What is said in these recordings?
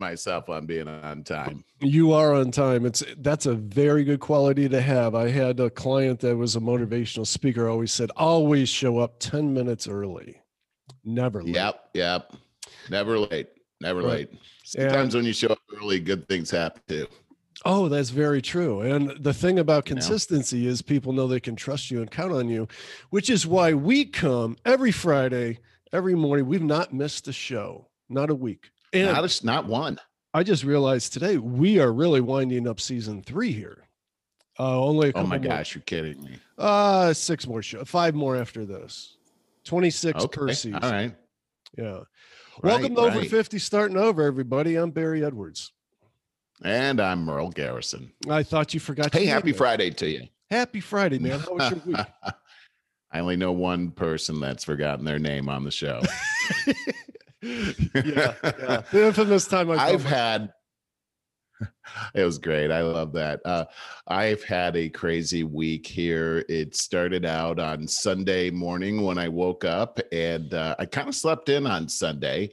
myself on being on time. You are on time. That's a very good quality to have. I had a client that was a motivational speaker, always said, always show up 10 minutes early. Never late. Yep. Never late. Never right. late. Sometimes when you show up early, good things happen too. Oh, that's very true. And the thing about consistency is people know they can trust you and count on you, which is why we come every Friday, every morning. We've not missed a show, not a week. And not one. I just realized today we are really winding up season 3 here. Only a couple more. Gosh, you're kidding me. 6 more shows, 5 more after this. 26 per season. All right. Yeah. Welcome to Over 50 Starting Over, everybody. I'm Barry Edwards. And I'm Merle Garrison. I thought you forgot. Hey, happy Friday to you. Happy Friday, man. How was your week? I only know one person that's forgotten their name on the show. yeah. The infamous time I've had. It was great. I love that. I've had a crazy week here. It started out on Sunday morning when I woke up, and I kind of slept in on Sunday,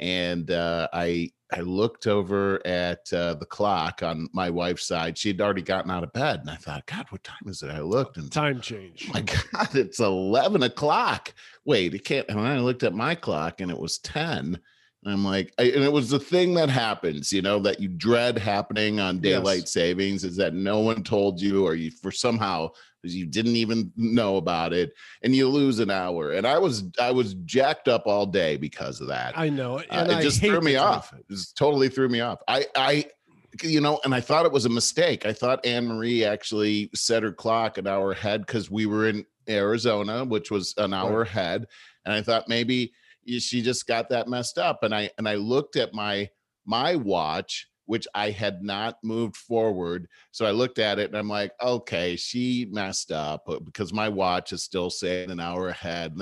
and I looked over at the clock on my wife's side. She had already gotten out of bed, and I thought, God, what time is it? I looked, and time change. My God, it's 11 o'clock. Wait, it can't. And I looked at my clock, and it was 10. And I'm like, and it was the thing that happens, you know, that you dread happening on daylight savings, is that no one told you, or you somehow you didn't even know about it, and you lose an hour. And I was jacked up all day because of that. I know. And it just threw me off. It just totally threw me off. I, you know, and I thought it was a mistake. I thought Anne Marie actually set her clock an hour ahead, 'cause we were in Arizona, which was an hour ahead. And I thought maybe she just got that messed up. And I looked at my watch, which I had not moved forward. So I looked at it and I'm like, okay, she messed up, because my watch is still saying an hour ahead. And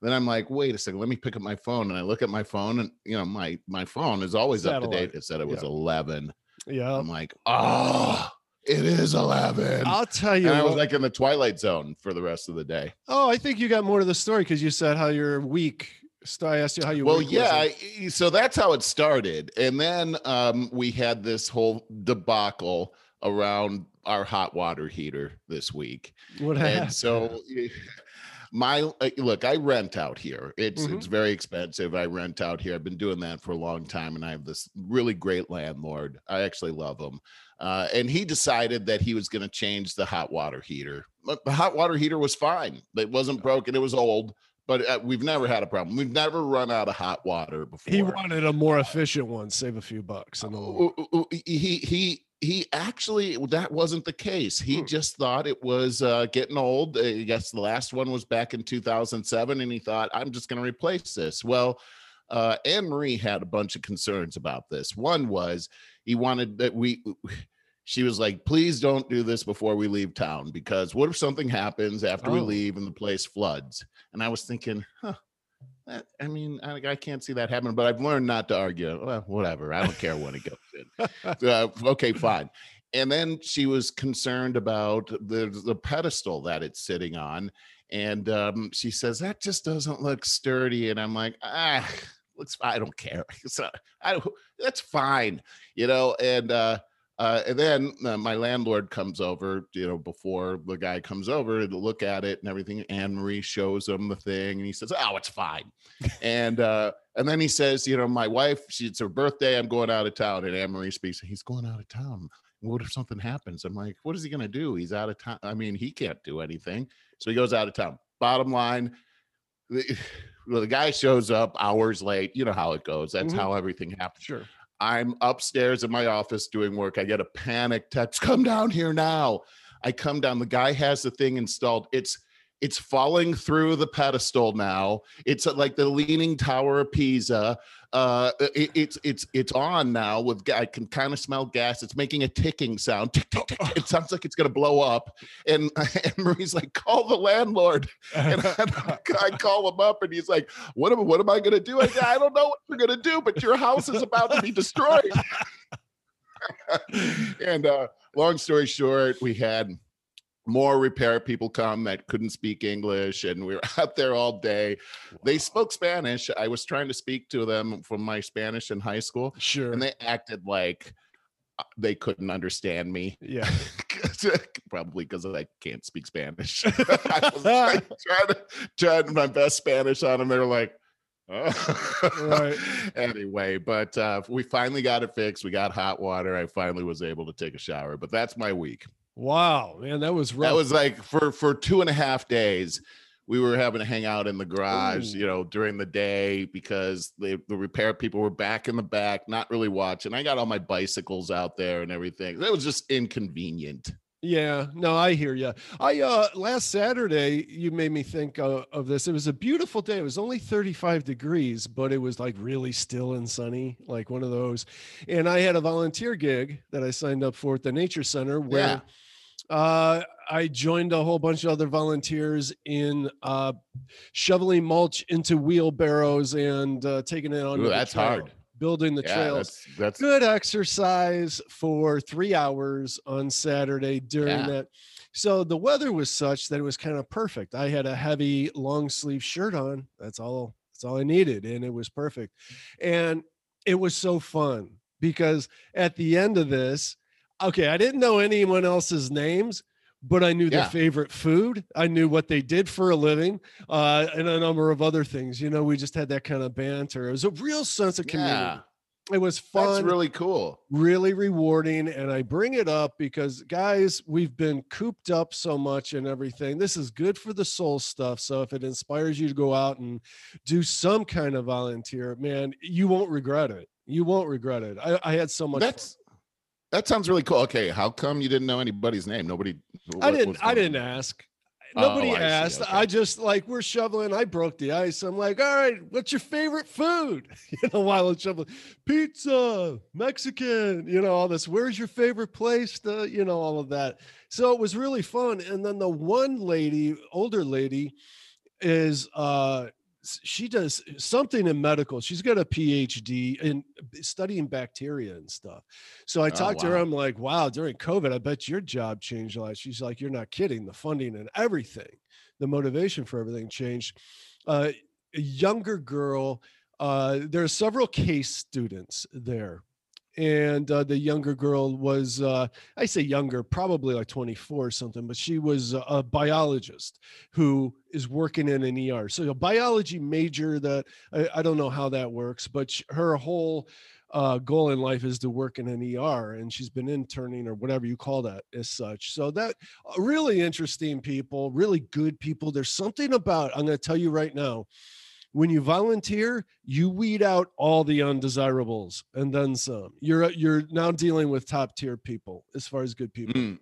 then I'm like, wait a second, let me pick up my phone. And I look at my phone, and you know, my phone is always up to date. It said it was 11. Yeah. I'm like, oh, it is 11. I'll tell you. And I was like in the Twilight Zone for the rest of the day. Oh, I think you got more to the story, because you said how you're weak. So I asked you how you were. Well, yeah. So that's how it started. And then we had this whole debacle around our hot water heater this week. What happened? And so look, I rent out here. It's very expensive. I rent out here. I've been doing that for a long time. And I have this really great landlord. I actually love him. And he decided that he was going to change the hot water heater. But the hot water heater was fine. It wasn't broken. It was old. But we've never had a problem. We've never run out of hot water before. He wanted a more efficient one, save a few bucks. He actually, that wasn't the case. He just thought it was getting old. I guess the last one was back in 2007, and he thought, I'm just going to replace this. Well, Anne Marie had a bunch of concerns about this. One was he wanted that she was like, please don't do this before we leave town, because what if something happens after we leave and the place floods? And I was thinking, I can't see that happening, but I've learned not to argue. Well, whatever. I don't care when it goes in. Okay, fine. And then she was concerned about the pedestal that it's sitting on. And she says, that just doesn't look sturdy. And I'm like, looks fine. I don't care. That's fine. You know, and then my landlord comes over, you know, before the guy comes over to look at it and everything. Anne Marie shows him the thing, and he says, oh, it's fine. And then he says, you know, my wife, it's her birthday. I'm going out of town. And Anne Marie speaks, he's going out of town. What if something happens? I'm like, what is he going to do? He's out of town. I mean, he can't do anything. So he goes out of town. Bottom line, the guy shows up hours late. You know how it goes. That's how everything happens. Sure. I'm upstairs in my office doing work. I get a panic text. Come down here now. I come down. The guy has the thing installed. It's falling through the pedestal now. It's like the Leaning Tower of Pisa. It's on now. I can kind of smell gas. It's making a ticking sound. Tick, tick, tick. It sounds like it's gonna blow up. And Marie's like, call the landlord. And I call him up, and he's like, what am I gonna do? I said, I don't know what you're gonna do, but your house is about to be destroyed. And long story short, we had more repair people come that couldn't speak English, and we were out there all day. Wow. They spoke Spanish. I was trying to speak to them from my Spanish in high school. Sure. And they acted like they couldn't understand me. Yeah. Probably because I can't speak Spanish. I was like trying my best Spanish on them. They were like, oh. Right. Anyway, but we finally got it fixed. We got hot water. I finally was able to take a shower, but that's my week. Wow, man, that was rough. That was like for 2.5 days, we were having to hang out in the garage, you know, during the day because the repair people were back in the back, not really watching. I got all my bicycles out there and everything. That was just inconvenient. Yeah, no, I hear you. Last Saturday, you made me think of this. It was a beautiful day. It was only 35 degrees, but it was like really still and sunny, like one of those. And I had a volunteer gig that I signed up for at the Nature Center where I joined a whole bunch of other volunteers in shoveling mulch into wheelbarrows and taking it on. Ooh, that's hard. Building the trails. That's good exercise for 3 hours on Saturday during that. So the weather was such that it was kind of perfect. I had a heavy long sleeve shirt on. That's all I needed. And it was perfect. And it was so fun because at the end of this, okay, I didn't know anyone else's names, but I knew their favorite food. I knew what they did for a living, and a number of other things. You know, we just had that kind of banter. It was a real sense of community. Yeah. It was fun. That's really cool. Really rewarding. And I bring it up because, guys, we've been cooped up so much and everything. This is good for the soul stuff. So if it inspires you to go out and do some kind of volunteer, man, you won't regret it. You won't regret it. I had so much fun. That sounds really cool. Okay, how come you didn't know anybody's name? Nobody. I didn't ask. Nobody asked. I see, okay. I just like we're shoveling. I broke the ice. I'm like, all right, what's your favorite food? You know, while I'm shoveling, pizza, Mexican. You know, all this. Where's your favorite place? You know, all of that. So it was really fun. And then the one lady, older lady, is she does something in medical. She's got a PhD in studying bacteria and stuff. So I talked to her. I'm like, wow, during COVID, I bet your job changed a lot. She's like, you're not kidding. The funding and everything, the motivation for everything changed. A younger girl, there are several case students there. And the younger girl was, I say younger, probably like 24 or something, but she was a biologist who is working in an ER. So a biology major that I don't know how that works, but her whole goal in life is to work in an ER, and she's been interning or whatever you call that as such. So that really interesting people, really good people. There's something about, I'm going to tell you right now, when you volunteer, you weed out all the undesirables and then some. You're now dealing with top tier people as far as good people.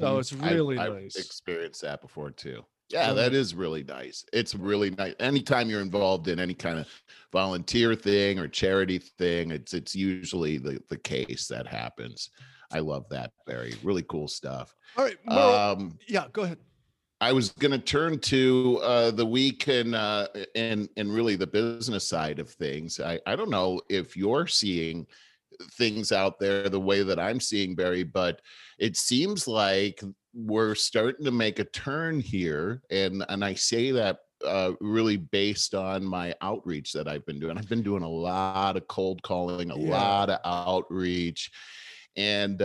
So it's really nice. I've experienced that before too. Yeah, that is really nice. It's really nice. Anytime you're involved in any kind of volunteer thing or charity thing, it's usually the case that happens. I love that, Barry. Really cool stuff. All right. Well, yeah, go ahead. I was going to turn to the week and really the business side of things. I don't know if you're seeing things out there the way that I'm seeing, Barry, but it seems like we're starting to make a turn here. And I say that really based on my outreach that I've been doing. I've been doing a lot of cold calling, a lot of outreach, and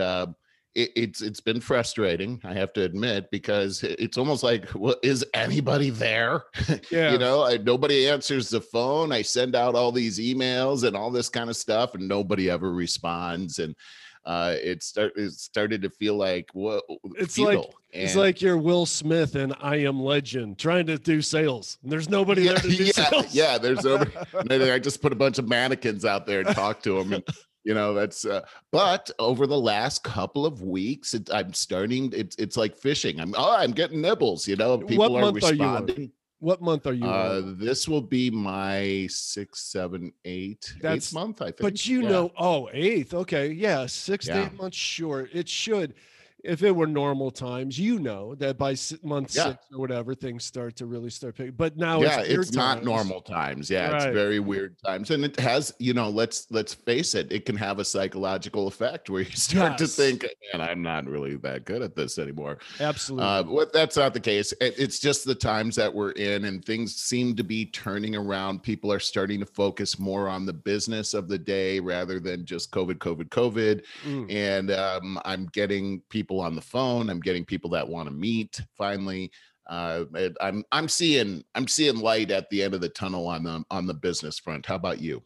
it's been frustrating, I have to admit, because it's almost like, well, is anybody there? You know, nobody answers the phone. I send out all these emails and all this kind of stuff, and nobody ever responds. And it started to feel like, well, it's futile. It's like you're Will Smith and I Am Legend trying to do sales. And there's nobody there to do sales. Yeah, there's nobody. I just put a bunch of mannequins out there and talk to them. And, you know, that's but over the last couple of weeks, it's like fishing. I'm getting nibbles, you know, people are responding. What month are you on? This will be my 6, 7, 8 eighth month, I think. But you know, 8th. Okay. Yeah. 6 to 8 months short. It should. if it were normal times, you know that by month six or whatever, things start to really start picking. But now it's not normal times. Yeah, right. It's very weird times. And it has, you know, let's face it, it can have a psychological effect where you start to think, man, I'm not really that good at this anymore. Absolutely. But that's not the case. It's just the times that we're in, and things seem to be turning around. People are starting to focus more on the business of the day rather than just COVID. And I'm getting people on the phone. I'm getting people that want to meet finally. I'm seeing light at the end of the tunnel on the business front. How about you?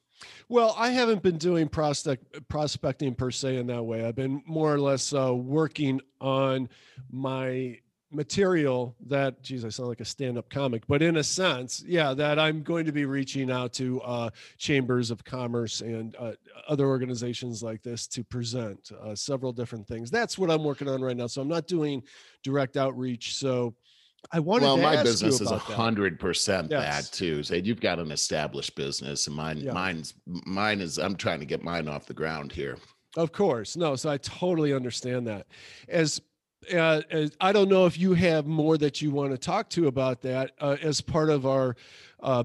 Well, I haven't been doing prospecting per se in that way. I've been more or less working on my material that, geez, I sound like a stand-up comic, but in a sense, yeah, that I'm going to be reaching out to chambers of commerce and other organizations like this to present several different things. That's what I'm working on right now. So I'm not doing direct outreach. So I wanted to ask you about that. Well, my business is 100% that too. So you've got an established business, and mine is, I'm trying to get mine off the ground here. Of course. No, so I totally understand that. I don't know if you have more that you want to talk to about that as part of our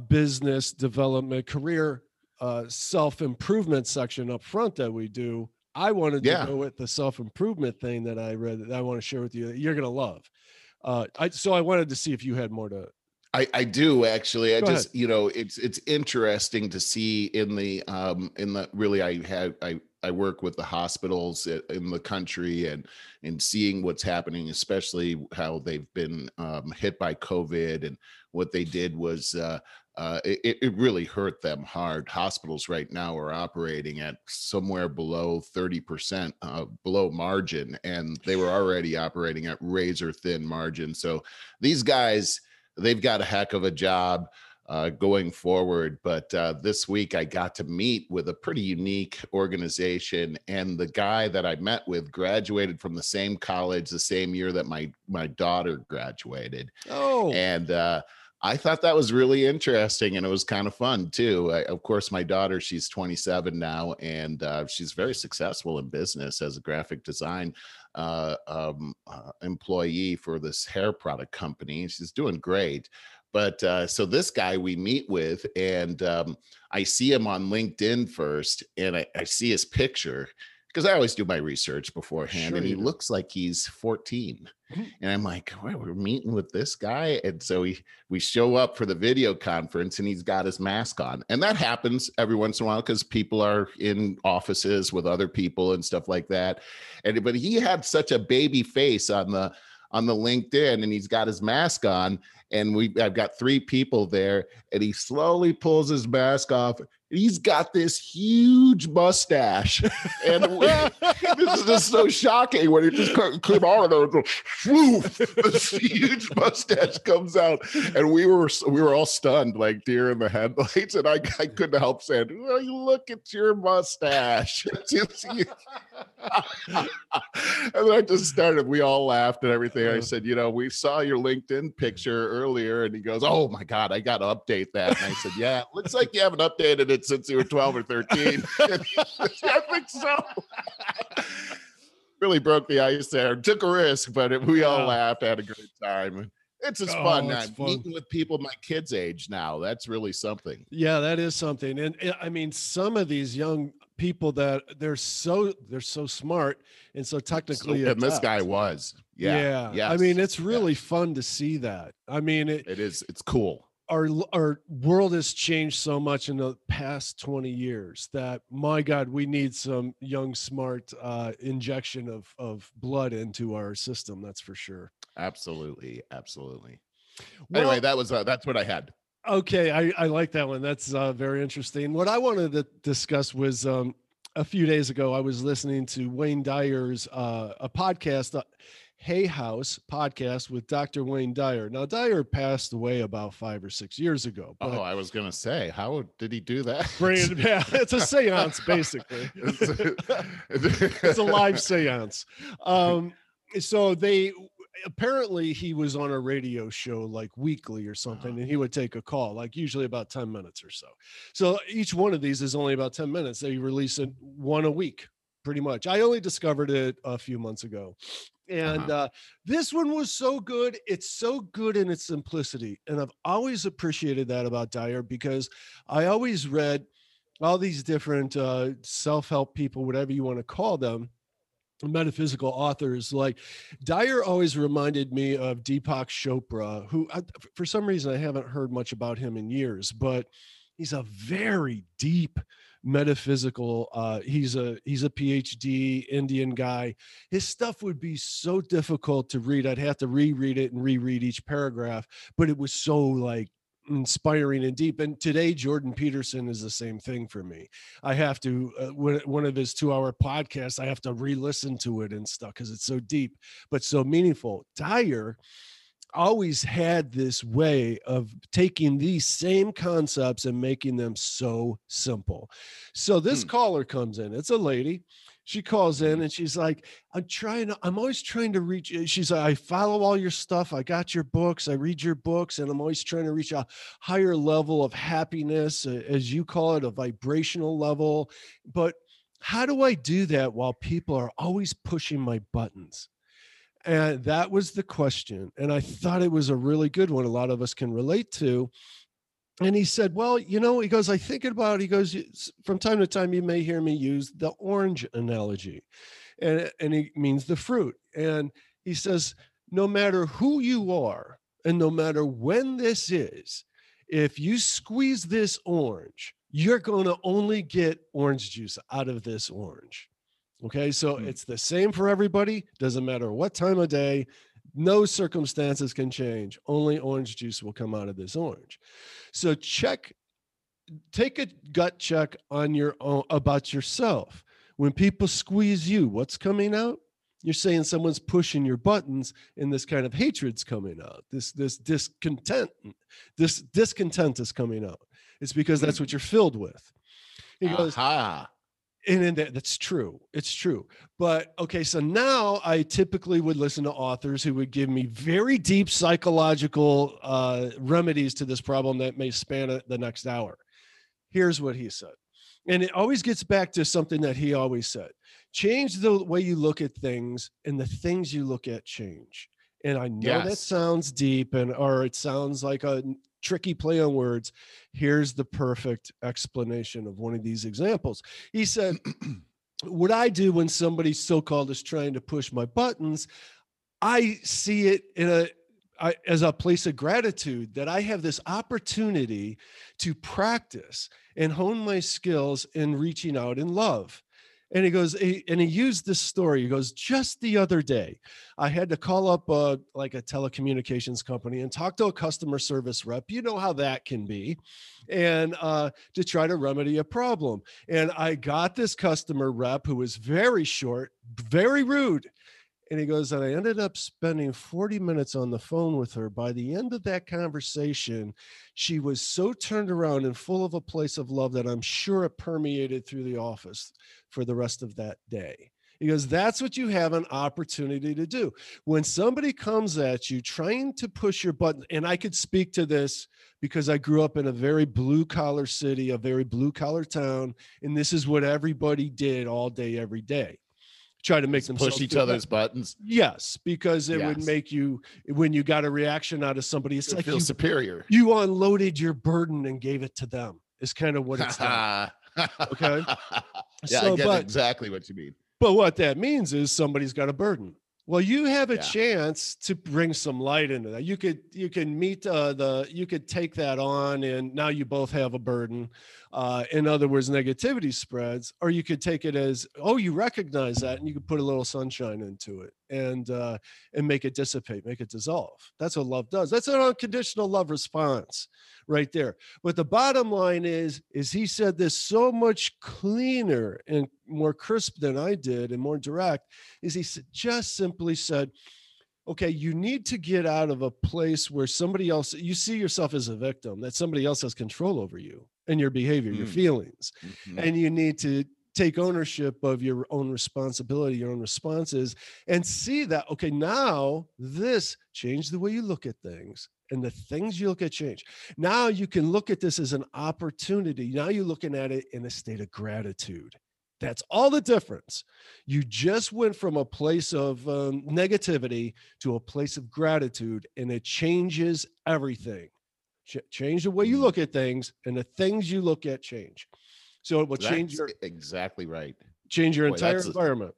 business development career self-improvement section up front that we do. I wanted to go with the self-improvement thing that I read that I want to share with you that you're going to love. So I wanted to see if you had more to. I do actually. Go ahead. You know, it's interesting to see I work with the hospitals in the country and seeing what's happening, especially how they've been hit by COVID, and what they did was it really hurt them hard. Hospitals right now are operating at somewhere below 30% below margin, and they were already operating at razor thin margin. So these guys, they've got a heck of a job going forward. But this week I got to meet with a pretty unique organization, and the guy that I met with graduated from the same college the same year that my daughter graduated. Oh, and I thought that was really interesting, and it was kind of fun too. Of course, my daughter, she's 27 now, and she's very successful in business as a graphic design employee for this hair product company. She's doing great. But so this guy we meet with, and I see him on LinkedIn first, and I see his picture because I always do my research beforehand. Sure, and he looks like he's 14. And I'm like, well, we're meeting with this guy. And so we show up for the video conference, and he's got his mask on. And that happens every once in a while because people are in offices with other people and stuff like that. But he had such a baby face on the LinkedIn, and he's got his mask on, and I've got three people there, and he slowly pulls his mask off. He's got this huge mustache, and this is just so shocking when it just came out of there. This huge mustache comes out, and we were all stunned, like deer in the headlights. And I couldn't help saying, well, "Look at your mustache!" And then I just started. We all laughed and everything. I said, "You know, we saw your LinkedIn picture earlier," and he goes, "Oh my God, I got to update that." And I said, "Yeah, looks like you haven't updated it since you were 12 or 13. I think so. Really broke the ice there. Took a risk, but we all laughed, had a great time. It's just fun. It's fun. Meeting with people my kids' age now. That's really something. Yeah, that is something. And I mean, some of these young people that they're so smart and so technically. And this guy was. Yeah. Yes. I mean, it's really fun to see that. I mean, it is. It's cool. Our world has changed so much in the past 20 years that, my God, we need some young, smart injection of blood into our system. That's for sure. Absolutely. Absolutely. Well, anyway, that's what I had. Okay. I like that one. That's very interesting. What I wanted to discuss was a few days ago, I was listening to Wayne Dyer's a podcast, Hay House podcast with Dr. Wayne Dyer. Now, Dyer passed away about 5 or 6 years ago. I was going to say, how did he do that? Yeah, it's a seance, basically. It's a live seance. So apparently he was on a radio show like weekly or something, and he would take a call, like usually about 10 minutes or so. So each one of these is only about 10 minutes. They release it one a week, pretty much. I only discovered it a few months ago. And this one was so good. It's so good in its simplicity. And I've always appreciated that about Dyer, because I always read all these different self-help people, whatever you want to call them, metaphysical authors. Like Dyer always reminded me of Deepak Chopra, who for some reason I haven't heard much about him in years, but he's a very deep metaphysical. He's a PhD Indian guy. His stuff would be so difficult to read. I'd have to reread it and reread each paragraph, but it was so like inspiring and deep. And today, Jordan Peterson is the same thing for me. I have to, one of his 2-hour podcasts, I have to re-listen to it and stuff because it's so deep, but so meaningful. Dyer always had this way of taking these same concepts and making them so simple. So this caller comes in, it's a lady. She calls in and she's like, I'm always trying to reach. She's like, I follow all your stuff. I got your books. I read your books. And I'm always trying to reach a higher level of happiness, as you call it, a vibrational level. But how do I do that while people are always pushing my buttons? And that was the question. And I thought it was a really good one. A lot of us can relate to. And he said, well, you know, he goes, I think about it. He goes, from time to time, you may hear me use the orange analogy. And he means the fruit. And he says, no matter who you are, and no matter when this is, if you squeeze this orange, you're going to only get orange juice out of this orange. Okay, so it's the same for everybody. Doesn't matter what time of day. No circumstances can change. Only orange juice will come out of this orange. So take a gut check on your own about yourself. When people squeeze you, what's coming out? You're saying someone's pushing your buttons, and this kind of hatred's coming out. This discontent, this discontent is coming out. It's because that's what you're filled with. He goes, aha. And in that's true. It's true. But okay, so now I typically would listen to authors who would give me very deep psychological remedies to this problem that may span the next hour. Here's what he said. And it always gets back to something that he always said. Change the way you look at things, and the things you look at change. And I know that sounds deep or it sounds like a tricky play on words. Here's the perfect explanation of one of these examples. He said, what I do when somebody so-called is trying to push my buttons, I see it as a place of gratitude that I have this opportunity to practice and hone my skills in reaching out in love. And he goes, and he used this story. He goes, just the other day, I had to call up a telecommunications company and talk to a customer service rep. You know how that can be. And to try to remedy a problem. And I got this customer rep who was very short, very rude. And he goes, and I ended up spending 40 minutes on the phone with her. By the end of that conversation, she was so turned around and full of a place of love that I'm sure it permeated through the office for the rest of that day. He goes, that's what you have an opportunity to do. When somebody comes at you trying to push your button, and I could speak to this because I grew up in a very blue-collar city, a very blue-collar town, and this is what everybody did all day, every day. Try to make them push each other's buttons. Yes, because it would make you, when you got a reaction out of somebody, it's like feel superior. You unloaded your burden and gave it to them. Is kind of what it's like. Okay. Yeah, so, I get exactly what you mean. But what that means is somebody's got a burden. Well, you have a chance to bring some light into that. You could take that on, and now you both have a burden. In other words, negativity spreads, or you could take it as, oh, you recognize that, and you could put a little sunshine into it and make it dissipate, make it dissolve. That's what love does. That's an unconditional love response right there. But the bottom line is he said this so much cleaner and more crisp than I did and more direct, is he just simply said, okay, you need to get out of a place where somebody else, you see yourself as a victim, that somebody else has control over you and your behavior, your feelings. Mm-hmm. And you need to take ownership of your own responsibility, your own responses, and see that, okay, now this, change the way you look at things, and the things you look at change. Now you can look at this as an opportunity. Now you're looking at it in a state of gratitude. That's all the difference. You just went from a place of negativity to a place of gratitude, and it changes everything. Change the way you look at things, and the things you look at change. So it will change your exactly right. Change your entire environment.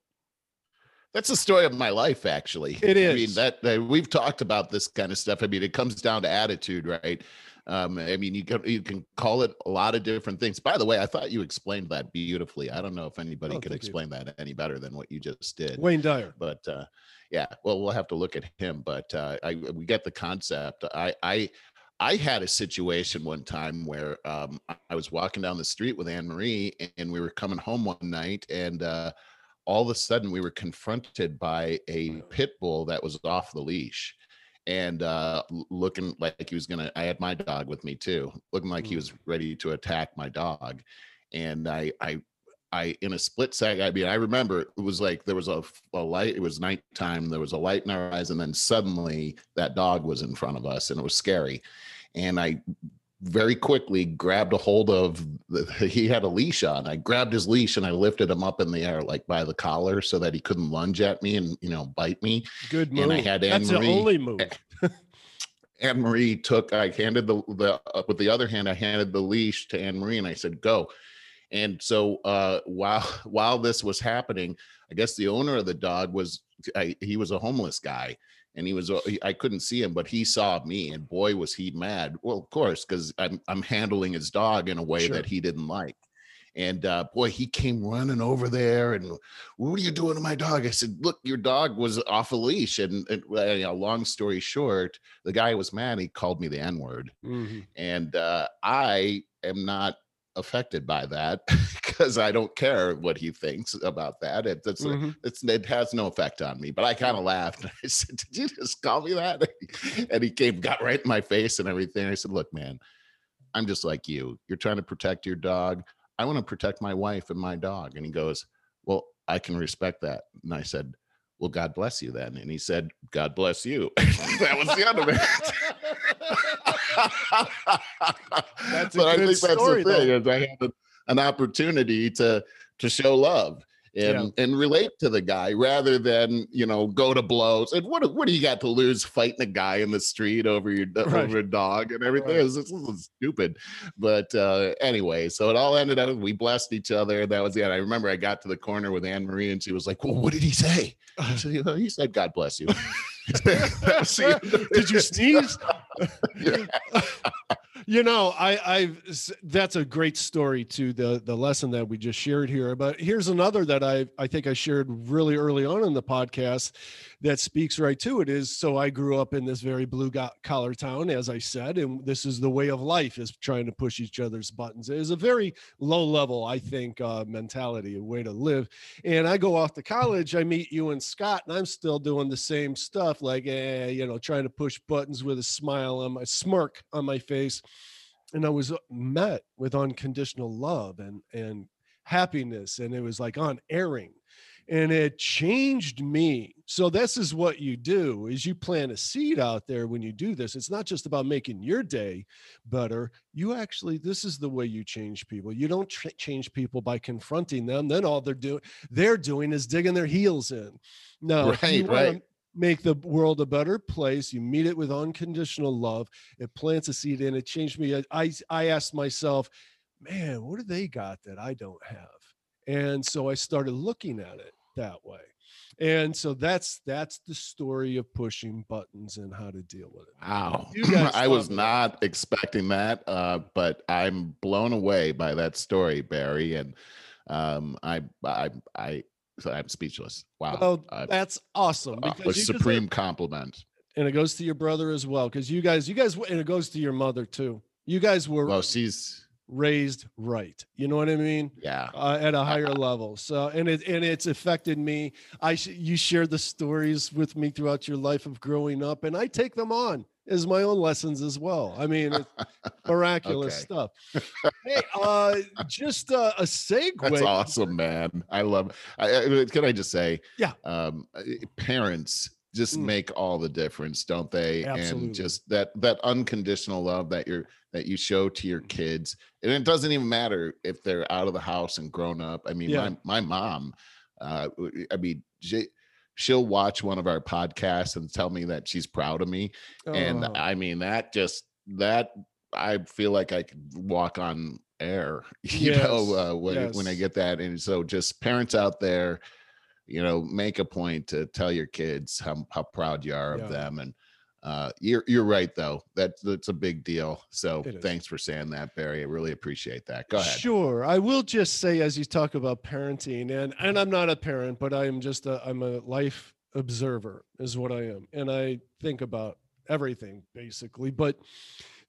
That's the story of my life, actually. It is. I mean, that we've talked about this kind of stuff. I mean, it comes down to attitude, right? I mean, you can call it a lot of different things. By the way, I thought you explained that beautifully. I don't know if anybody could explain that any better than what you just did. Wayne Dyer. But yeah, well, we'll have to look at him. But we get the concept. I had a situation one time where I was walking down the street with Anne Marie, and we were coming home one night, and all of a sudden we were confronted by a pit bull that was off the leash and looking like he was gonna, I had my dog with me too, looking like he was ready to attack my dog. And I in a split second, I mean, I remember it was like there was a light, it was nighttime, there was a light in our eyes, and then suddenly that dog was in front of us, and it was scary. And I very quickly grabbed a hold of, he had a leash on, I grabbed his leash and I lifted him up in the air, like by the collar, so that he couldn't lunge at me and, you know, bite me. Good move. And I had Anne Marie. That's the only move. Anne Marie took, I handed with the other hand, I handed the leash to Anne Marie and I said, go. And so while this was happening, I guess the owner of the dog he was a homeless guy, and I couldn't see him, but he saw me, and boy, was he mad. Well, of course, because I'm handling his dog in a way that he didn't like. And boy, he came running over there and, what are you doing to my dog? I said, look, your dog was off a leash. And you know, long story short, the guy was mad. He called me the N-word. Mm-hmm. And I am not affected by that because I don't care what he thinks about that. It has no effect on me, but I kind of laughed. I said, did you just call me that? And he got right in my face and everything. I said, look, man, I'm just like you. You're trying to protect your dog. I want to protect my wife and my dog. And he goes, well, I can respect that. And I said, well, God bless you then. And he said, God bless you. That was the end of it. That's but I think story, that's the thing, is I had an opportunity to show love and relate to the guy rather than, you know, go to blows. And what do you got to lose fighting a guy in the street over your over a dog and everything? Right. This is stupid. But anyway, so it all ended up, we blessed each other. That was the end. I remember I got to the corner with Anne Marie and she was like, well, what did he say? I said, you know, he said, God bless you. Did you sneeze? You know, that's a great story to the lesson that we just shared here. But here's another that I think I shared really early on in the podcast that speaks right to it is, so I grew up in this very blue collar town, as I said, and this is the way of life, is trying to push each other's buttons. It is a very low level, I think, mentality, a way to live. And I go off to college, I meet you and Scott, and I'm still doing the same stuff, like, you know, trying to push buttons with a smile on my smirk on my face. And I was met with unconditional love and happiness. And it was like unerring, and it changed me. So this is what you do, is you plant a seed out there when you do this. It's not just about making your day better. You actually, this is the way you change people. You don't change people by confronting them. Then all they're doing is digging their heels in. No, right. Make the world a better place, you meet it with unconditional love. It plants a seed in. It changed me. I asked myself, man, what do they got that I don't have? And so I started looking at it that way. And so that's the story of pushing buttons and how to deal with it. Wow. I was not expecting that, but I'm blown away by that story, Barry. And I'm speechless. Wow. Well, that's awesome. A supreme compliment. And it goes to your brother as well, because you guys, and it goes to your mother too. You guys were raised right. You know what I mean? Yeah. At a higher level. So, and it's affected me. You shared the stories with me throughout your life of growing up, and I take them on as my own lessons as well. I mean, it's miraculous stuff. Hey, just a segue. That's awesome, man. I love it. Can I just say, parents just make all the difference, don't they? Absolutely. And just that unconditional love that you show to your kids. And it doesn't even matter if they're out of the house and grown up. I mean, my mom, she'll watch one of our podcasts and tell me that she's proud of me. Oh. And I mean, I feel like I could walk on air, when I get that. And so just parents out there, make a point to tell your kids how proud you are of them. And you're right, though. That's a big deal. So thanks for saying that, Barry. I really appreciate that. Go ahead. Sure. I will just say, as you talk about parenting, and I'm not a parent, but I am just I'm a life observer is what I am. And I think about everything, basically. But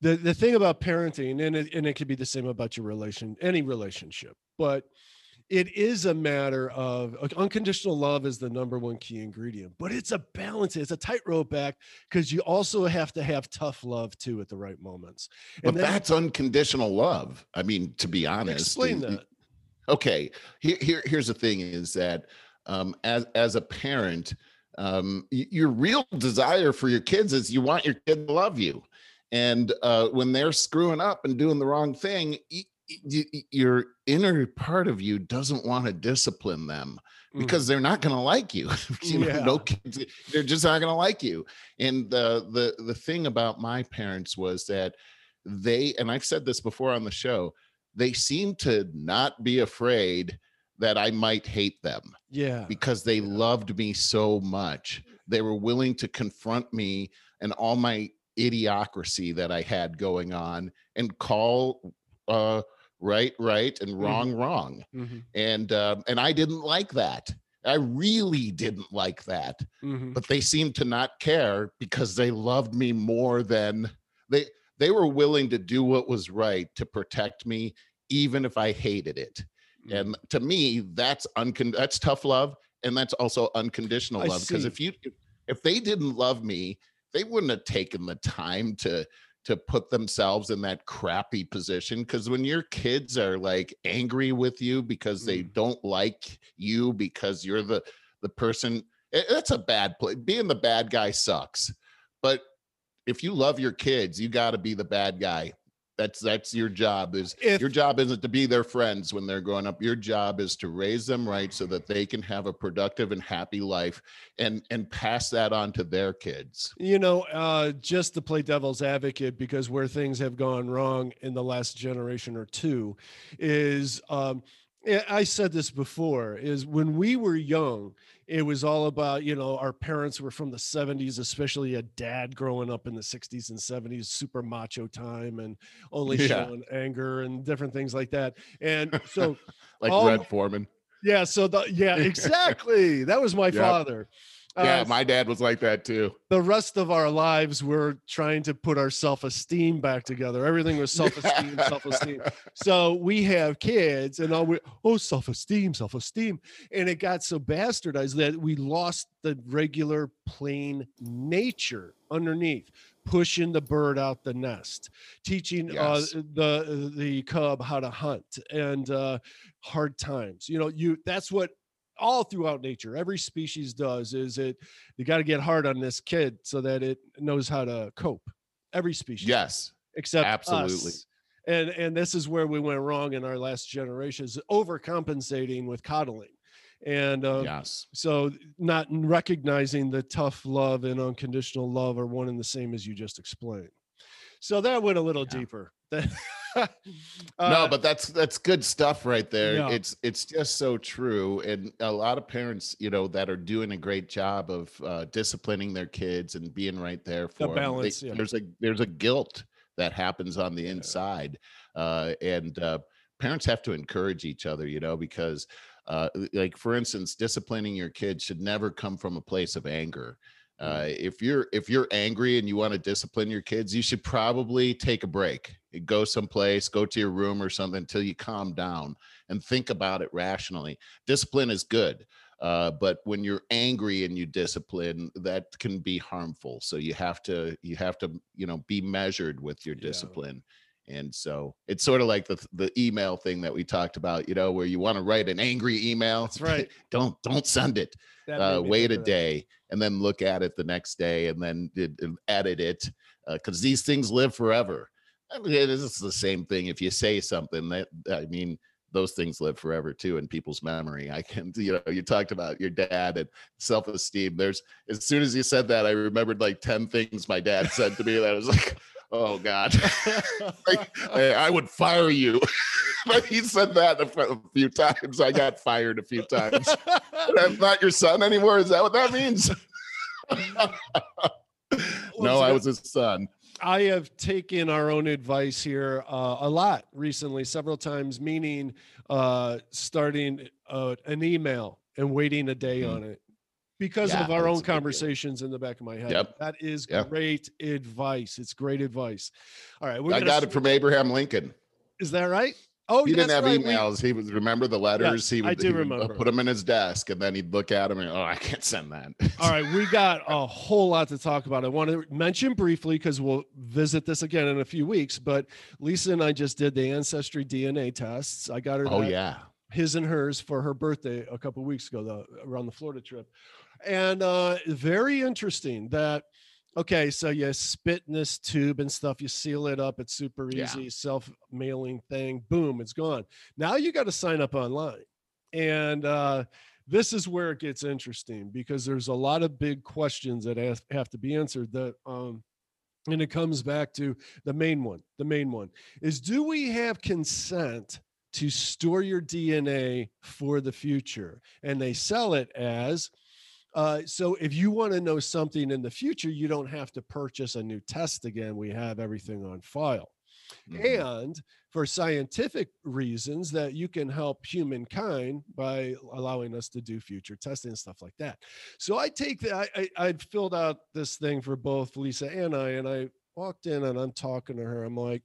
the thing about parenting, and it could be the same about any relationship, but it is a matter of unconditional love is the number one key ingredient, but it's a balance. It's a tightrope act, because you also have to have tough love too at the right moments. And but that's unconditional love. I mean, to be honest. Explain that. Okay. Here's the thing is that as a parent, your real desire for your kids is you want your kid to love you. And when they're screwing up and doing the wrong thing, your inner part of you doesn't want to discipline them because they're not going to like you. No kids, they're just not going to like you. And the thing about my parents was that they, and I've said this before on the show, they seemed to not be afraid that I might hate them. Yeah, because they loved me so much. They were willing to confront me and all my idiocracy that I had going on and call right and wrong. Mm-hmm. And I didn't like that. I really didn't like that. Mm-hmm. But they seemed to not care because they loved me more than they were willing to do what was right to protect me, even if I hated it. Mm-hmm. And to me, that's tough love, and that's also unconditional love. Because if they didn't love me, they wouldn't have taken the time to put themselves in that crappy position. Because when your kids are like angry with you because they don't like you because you're the person, that's a bad place. Being the bad guy sucks. But if you love your kids, you got to be the bad guy. That's your job. Your job isn't to be their friends when they're growing up. Your job is to raise them right so that they can have a productive and happy life, and pass that on to their kids. Just to play devil's advocate, because where things have gone wrong in the last generation or two is, I said this before, is when we were young, it was all about, our parents were from the 70s, especially a dad growing up in the 60s and 70s, super macho time and only showing anger and different things like that. And so like Red Foreman. Yeah. So exactly. That was my father. Yeah, my dad was like that too. The rest of our lives, we're trying to put our self-esteem back together. Everything was self-esteem, self-esteem. So we have kids and self-esteem, self-esteem. And it got so bastardized that we lost the regular plain nature underneath, pushing the bird out the nest, teaching the cub how to hunt, and hard times. That's what all throughout nature, every species does, is it, you got to get hard on this kid so that it knows how to cope. Every species. Yes. Except absolutely. Us. And this is where we went wrong in our last generation, is overcompensating with coddling. And so not recognizing the tough love and unconditional love are one and the same, as you just explained. So that went a little deeper. No, but that's good stuff right there. Yeah. It's just so true. And a lot of parents, that are doing a great job of disciplining their kids and being right there for the balance. Them. There's a guilt that happens on the inside. And parents have to encourage each other, because like, for instance, disciplining your kids should never come from a place of anger. If you're angry and you want to discipline your kids, you should probably take a break, go someplace, go to your room or something until you calm down and think about it rationally. Discipline is good. But when you're angry and you discipline, that can be harmful. So you have to be measured with your discipline. And so it's sort of like the email thing that we talked about, where you want to write an angry email. That's right. Don't send it. wait a day, and then look at it the next day, and then edit it, because these things live forever. I mean, it's the same thing. If you say something, that, I mean, those things live forever too in people's memory. I can, you know, you talked about your dad and self-esteem. There's, as soon as you said that, I remembered like 10 things my dad said to me that I was like, oh God, like, I would fire you. But he said that a few times. I got fired a few times. I'm not your son anymore. Is that what that means? No, I was his son. I have taken our own advice here a lot recently, several times, meaning starting an email and waiting a day on it because of our own conversations in the back of my head. Yep. That is great advice. It's great advice. All right. I got it from Abraham Lincoln. Is that right? Oh, he didn't have emails. He would remember the letters. He would, he would put them in his desk, and then he'd look at them and, oh, I can't send that. All right. We got a whole lot to talk about. I want to mention briefly, because we'll visit this again in a few weeks, but Lisa and I just did the Ancestry DNA tests. I got her his and hers for her birthday a couple of weeks ago, around the Florida trip. And very interesting that, okay, so you spit in this tube and stuff, you seal it up, it's super easy, self-mailing thing, boom, it's gone. Now you got to sign up online. And this is where it gets interesting, because there's a lot of big questions that have to be answered. That, and it comes back to the main one. The main one is, do we have consent to store your DNA for the future? And they sell it as... so if you want to know something in the future, you don't have to purchase a new test again. We have everything on file. Mm-hmm. And for scientific reasons, that you can help humankind by allowing us to do future testing and stuff like that. So I take that, I filled out this thing for both Lisa and I walked in and I'm talking to her. I'm like,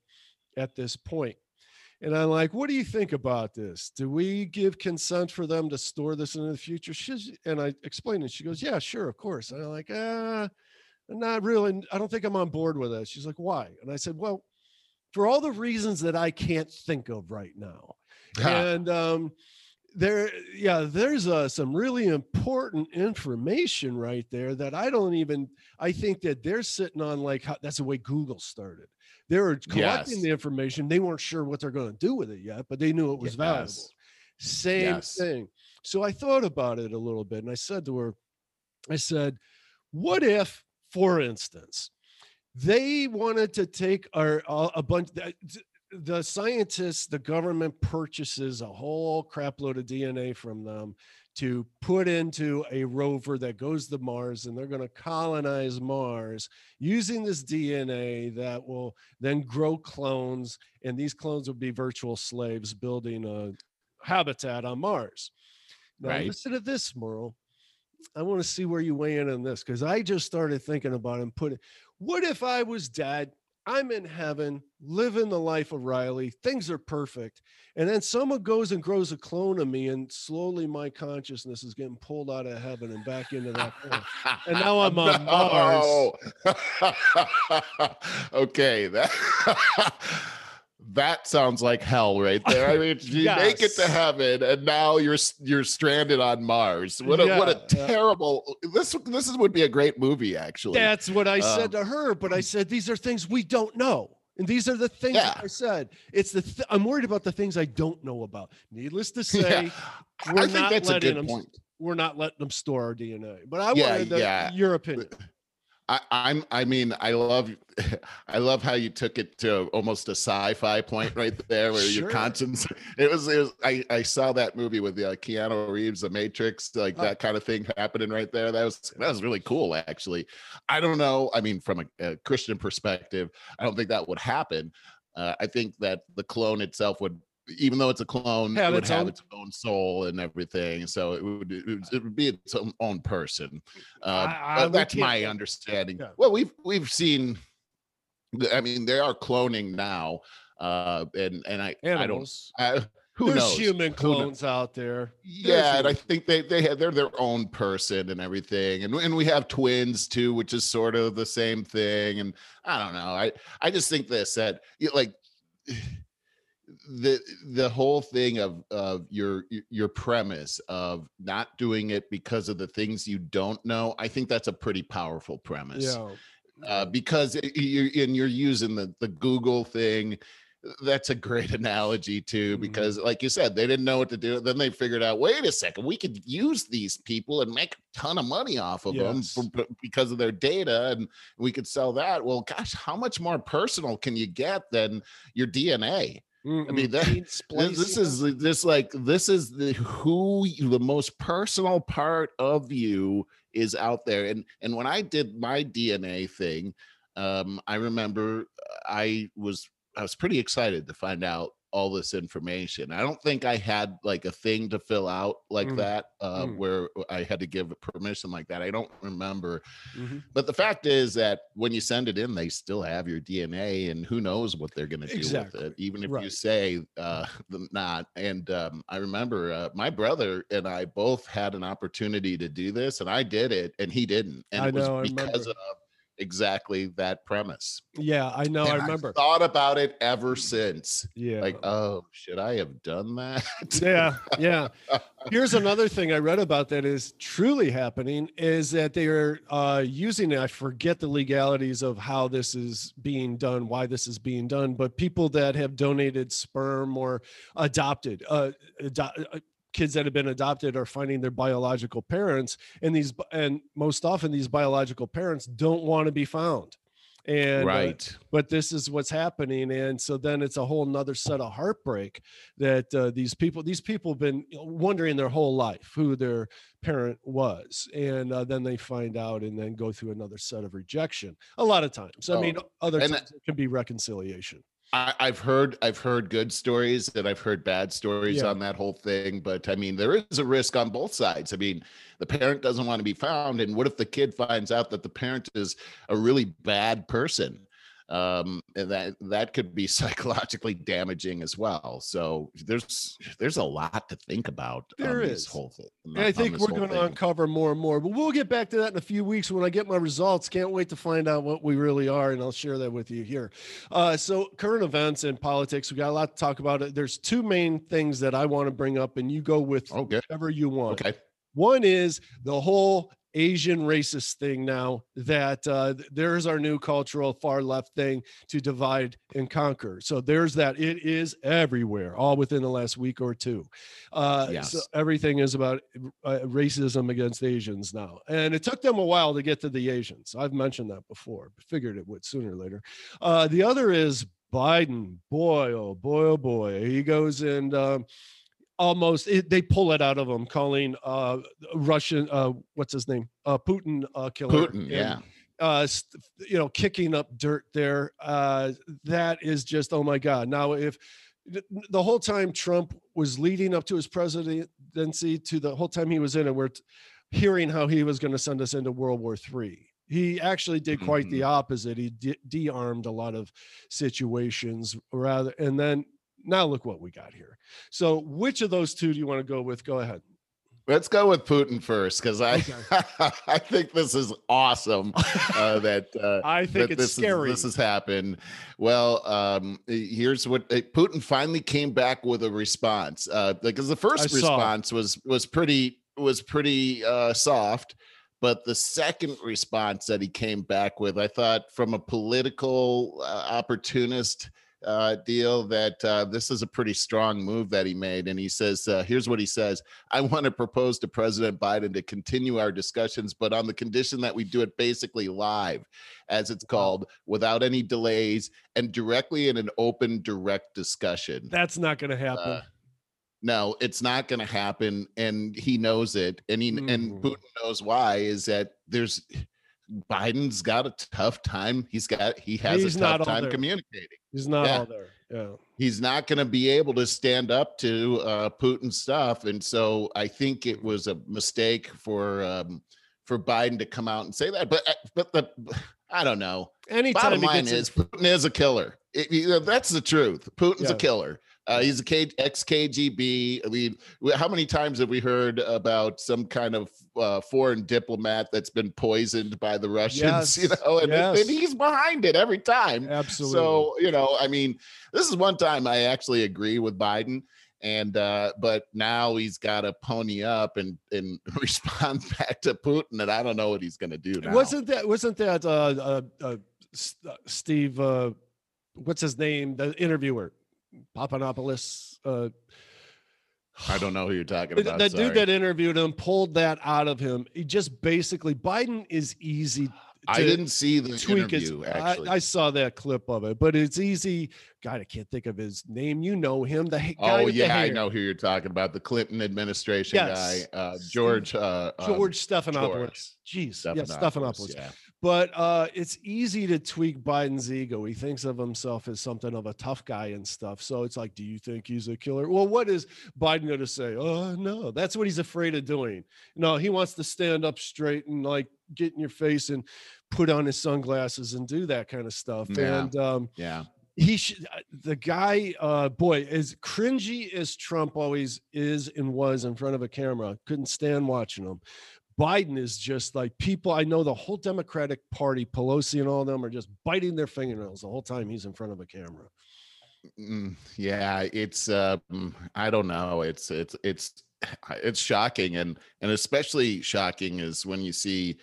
at this point, and I'm like, what do you think about this? Do we give consent for them to store this in the future? And I explained it. She goes, yeah, sure, of course. And I'm like, not really. I don't think I'm on board with that. She's like, why? And I said, well, for all the reasons that I can't think of right now. And there's some really important information right there that I don't even, I think that they're sitting on, like, that's the way Google started. They were collecting the information. They weren't sure what they're going to do with it yet, but they knew it was valuable. Same thing. So I thought about it a little bit, and I said to her, I said, what if, for instance, they wanted to take a bunch, the scientists, the government purchases a whole crap load of DNA from them to put into a rover that goes to Mars, and they're going to colonize Mars using this DNA that will then grow clones. And these clones will be virtual slaves building a habitat on Mars. Now, listen to this, Merle. I want to see where you weigh in on this, because I just started thinking about it and putting, what if I was dead? I'm in heaven, living the life of Riley. Things are perfect. And then someone goes and grows a clone of me, and slowly my consciousness is getting pulled out of heaven and back into that clone. And now I'm on Mars. Okay. That sounds like hell right there. I mean, you make it to heaven, and now you're stranded on Mars. What a terrible, this would be a great movie, actually. That's what I said to her, but I said, these are things we don't know. And these are the things that I said. It's I'm worried about the things I don't know about. Needless to say, I think that's a good point. We're not letting them store our DNA, but I wanted your opinion. I mean, I love how you took it to almost a sci-fi point right there, where your conscience, it was I saw that movie with Keanu Reeves, The Matrix, like that kind of thing happening right there. That was really cool, actually. I don't know. I mean, from a Christian perspective, I don't think that would happen. I think that the clone itself would, even though it's a clone, it would have its own soul and everything. So it would be its own person. That's my understanding. Yeah. Well, we've seen, I mean, they are cloning now. Who knows? Human clones out there. Yeah. And I think they're their own person and everything. And we have twins too, which is sort of the same thing. And I don't know. I just think that the whole thing of your premise of not doing it because of the things you don't know, I think that's a pretty powerful premise. Yeah. Because you're using the Google thing. That's a great analogy too, because like you said, they didn't know what to do. Then they figured out, wait a second, we could use these people and make a ton of money off of them because of their data, and we could sell that. Well, gosh, how much more personal can you get than your DNA? I mean, this is the most personal part of you is out there. And when I did my DNA thing, I remember I was pretty excited to find out all this information. I don't think I had like a thing to fill out like that, where I had to give permission like that. I don't remember. But the fact is that when you send it in, they still have your DNA, and who knows what they're going to do with it, even if you say not. And I remember my brother and I both had an opportunity to do this, and I did it and he didn't. And it was because of exactly that premise. Yeah, I know. And I remember. I've thought about it ever since. Yeah. Like, oh, should I have done that? Yeah. Yeah. Here's another thing I read about that is truly happening, is that they are using it. I forget the legalities of how this is being done, why this is being done, but people that have donated sperm or adopted, kids that have been adopted are finding their biological parents, and most often these biological parents don't want to be found. And but this is what's happening. And so then it's a whole nother set of heartbreak that these people have been wondering their whole life who their parent was, and then they find out and then go through another set of rejection a lot of times. Other times it can be reconciliation. I've heard good stories and I've heard bad stories on that whole thing. But I mean, there is a risk on both sides. I mean, the parent doesn't want to be found. And what if the kid finds out that the parent is a really bad person? And that could be psychologically damaging as well. So there's a lot to think about. I think we're going to uncover more and more, but we'll get back to that in a few weeks when I get my results. Can't wait to find out what we really are, and I'll share that with you here. So current events and politics, we got a lot to talk about. There's two main things that I want to bring up, and you go with whichever you want. Okay. One is the whole Asian racist thing now, that there's our new cultural far left thing to divide and conquer. So there's that. It is everywhere, all within the last week or two. So everything is about racism against Asians now. And it took them a while to get to the Asians. I've mentioned that before, but figured it would sooner or later. The other is Biden. Boy, oh boy, oh boy. He goes and they pull it out of him, calling Russian, what's his name? Putin killer. Putin, kicking up dirt there. That is just, oh my God. Now, if the whole time Trump was leading up to his presidency, to the whole time he was in it, we're hearing how he was going to send us into World War III. He actually did quite the opposite. He de-armed a lot of situations Now look what we got here. So which of those two do you want to go with? Go ahead. Let's go with Putin first, because I think this is awesome I think it's scary. This has happened. Well, here's what Putin finally came back with a response, because the first response was pretty soft. But the second response that he came back with, I thought, from a political opportunist deal, that this is a pretty strong move that he made. And he says, here's what he says: I want to propose to President Biden to continue our discussions, but on the condition that we do it basically live, as it's called, without any delays and directly in an open, direct discussion. That's not going to happen. No, it's not going to happen. And he knows it. And and Putin knows why, is that Biden's got a tough time. He has a tough time communicating. He's not all there. Yeah. He's not going to be able to stand up to Putin's stuff. And so I think it was a mistake for Biden to come out and say that. But I don't know. Bottom line is Putin is a killer. That's the truth. Putin's a killer. He's an ex-KGB. I mean, how many times have we heard about some kind of foreign diplomat that's been poisoned by the Russians? Yes. You know, and, yes. and he's behind it every time. Absolutely. So, you know, I mean, this is one time I actually agree with Biden. And but now he's got to pony up and respond back to Putin, and I don't know what he's going to do now. Wasn't that Steve? What's his name? The interviewer, Papanopoulos. I don't know who you're talking about. That dude that interviewed him pulled that out of him. He just basically Biden is easy. I didn't see the interview, actually. I saw that clip of it, but it's easy. God, I can't think of his name. You know him. The guy with the hair. I know who you're talking about. The Clinton administration yes. guy, George Stephanopoulos. Geez, Stephanopoulos. Yeah. But it's easy to tweak Biden's ego. He thinks of himself as something of a tough guy and stuff. So it's like, do you think he's a killer? Well, what is Biden going to say? Oh, no, that's what he's afraid of doing. No, he wants to stand up straight and like get in your face and put on his sunglasses and do that kind of stuff. Yeah. And he should, the guy, boy, as cringy as Trump always is and was in front of a camera, couldn't stand watching him. Biden is just like people. I know the whole Democratic Party, Pelosi and all of them are just biting their fingernails the whole time he's in front of a camera. Yeah, it's I don't know. It's shocking, and especially shocking is when you see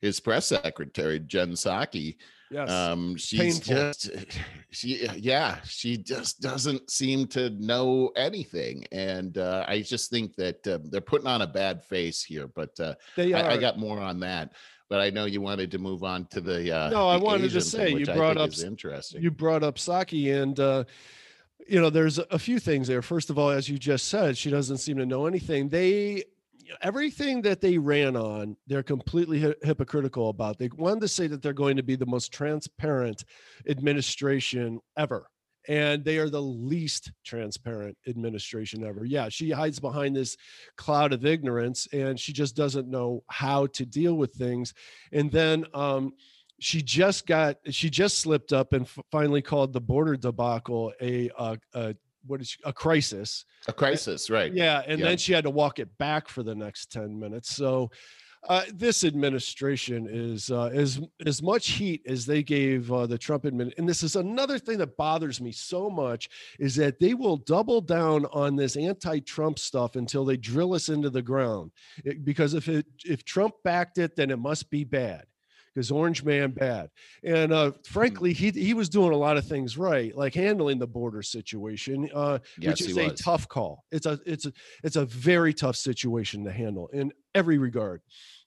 his press secretary Jen Psaki. Yes. She's painful. She just doesn't seem to know anything. And I just think that they're putting on a bad face here, but they are. I got more on that, but I know you wanted to move on to the, no, I wanted to say you brought up, interesting. You brought up Psaki and, you know, there's a few things there. First of all, as you just said, she doesn't seem to know anything. Everything that they ran on, they're completely hypocritical about. They wanted to say that they're going to be the most transparent administration ever, and they are the least transparent administration ever. Yeah, she hides behind this cloud of ignorance, and she just doesn't know how to deal with things. And then she just slipped up and finally called the border debacle a crisis. A crisis, right. Yeah, and then she had to walk it back for the next 10 minutes. So this administration is as much heat as they gave the Trump administration. And this is another thing that bothers me so much is that they will double down on this anti-Trump stuff until they drill us into the ground. Because if Trump backed it, then it must be bad. Because Orange Man bad. And frankly, he was doing a lot of things right, like handling the border situation, which is a tough call. It's a very tough situation to handle in every regard.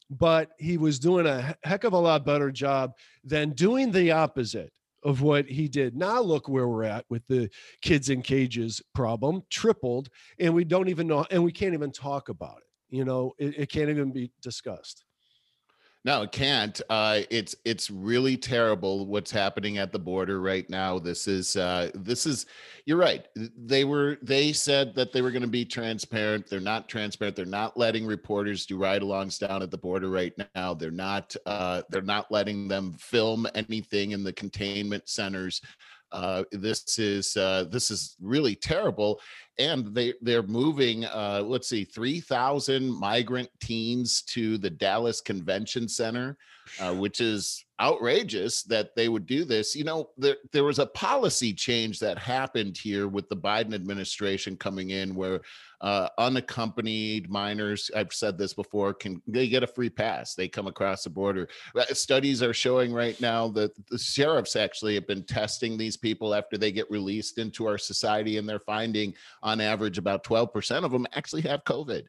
But he was doing a heck of a lot better job than doing the opposite of what he did. Now look where we're at with the kids in cages problem, tripled, and we don't even know, and we can't even talk about it. You know, it can't even be discussed. No, it can't. It's really terrible what's happening at the border right now. This is you're right. They said that they were going to be transparent. They're not transparent. They're not letting reporters do ride-alongs down at the border right now. They're not letting them film anything in the containment centers. This is really terrible. And they're moving, 3,000 migrant teens to the Dallas Convention Center, which is outrageous that they would do this. You know, there was a policy change that happened here with the Biden administration coming in where unaccompanied minors, I've said this before, they get a free pass. They come across the border. Studies are showing right now that the sheriffs actually have been testing these people after they get released into our society, and they're finding on average about 12% of them actually have COVID.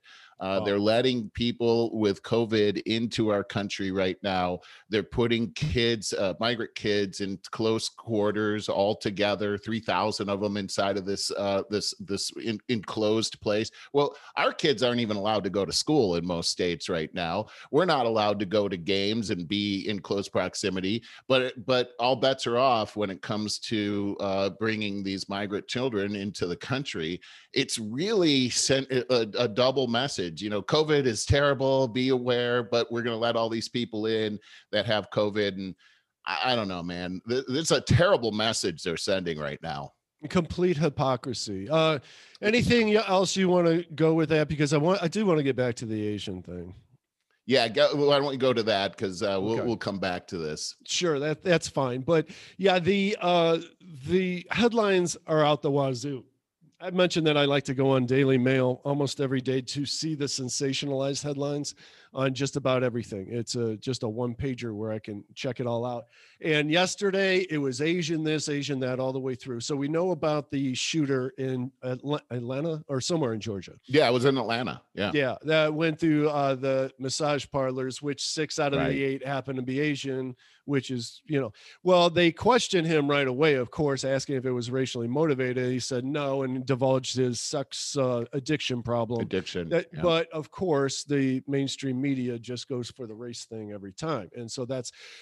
They're letting people with COVID into our country right now. They're putting kids, migrant kids, in close quarters all together, 3,000 of them inside of this enclosed place. Well, our kids aren't even allowed to go to school in most states right now. We're not allowed to go to games and be in close proximity, but all bets are off when it comes to bringing these migrant children into the country. It's really sent a double message. You know, COVID is terrible, be aware, but we're going to let all these people in that have COVID. And I don't know, man, it's a terrible message they're sending right now. Complete hypocrisy. Anything else you want to go with that? Because I do want to get back to the Asian thing. Yeah, why don't we go to that? Because we'll come back to this. Sure, that's fine. But yeah, the headlines are out the wazoo. I mentioned that I like to go on Daily Mail almost every day to see the sensationalized headlines on just about everything. It's just a one pager where I can check it all out. And yesterday it was Asian this, Asian that, all the way through. So we know about the shooter in Atlanta or somewhere in Georgia. Yeah, it was in Atlanta. Yeah. Yeah. That went through the massage parlors, which 6 out of the 8 happened to be Asian, which is, well, they questioned him right away, of course, asking if it was racially motivated. He said no and divulged his sex addiction problem. Yeah. But of course, the mainstream media just goes for the race thing every time. And so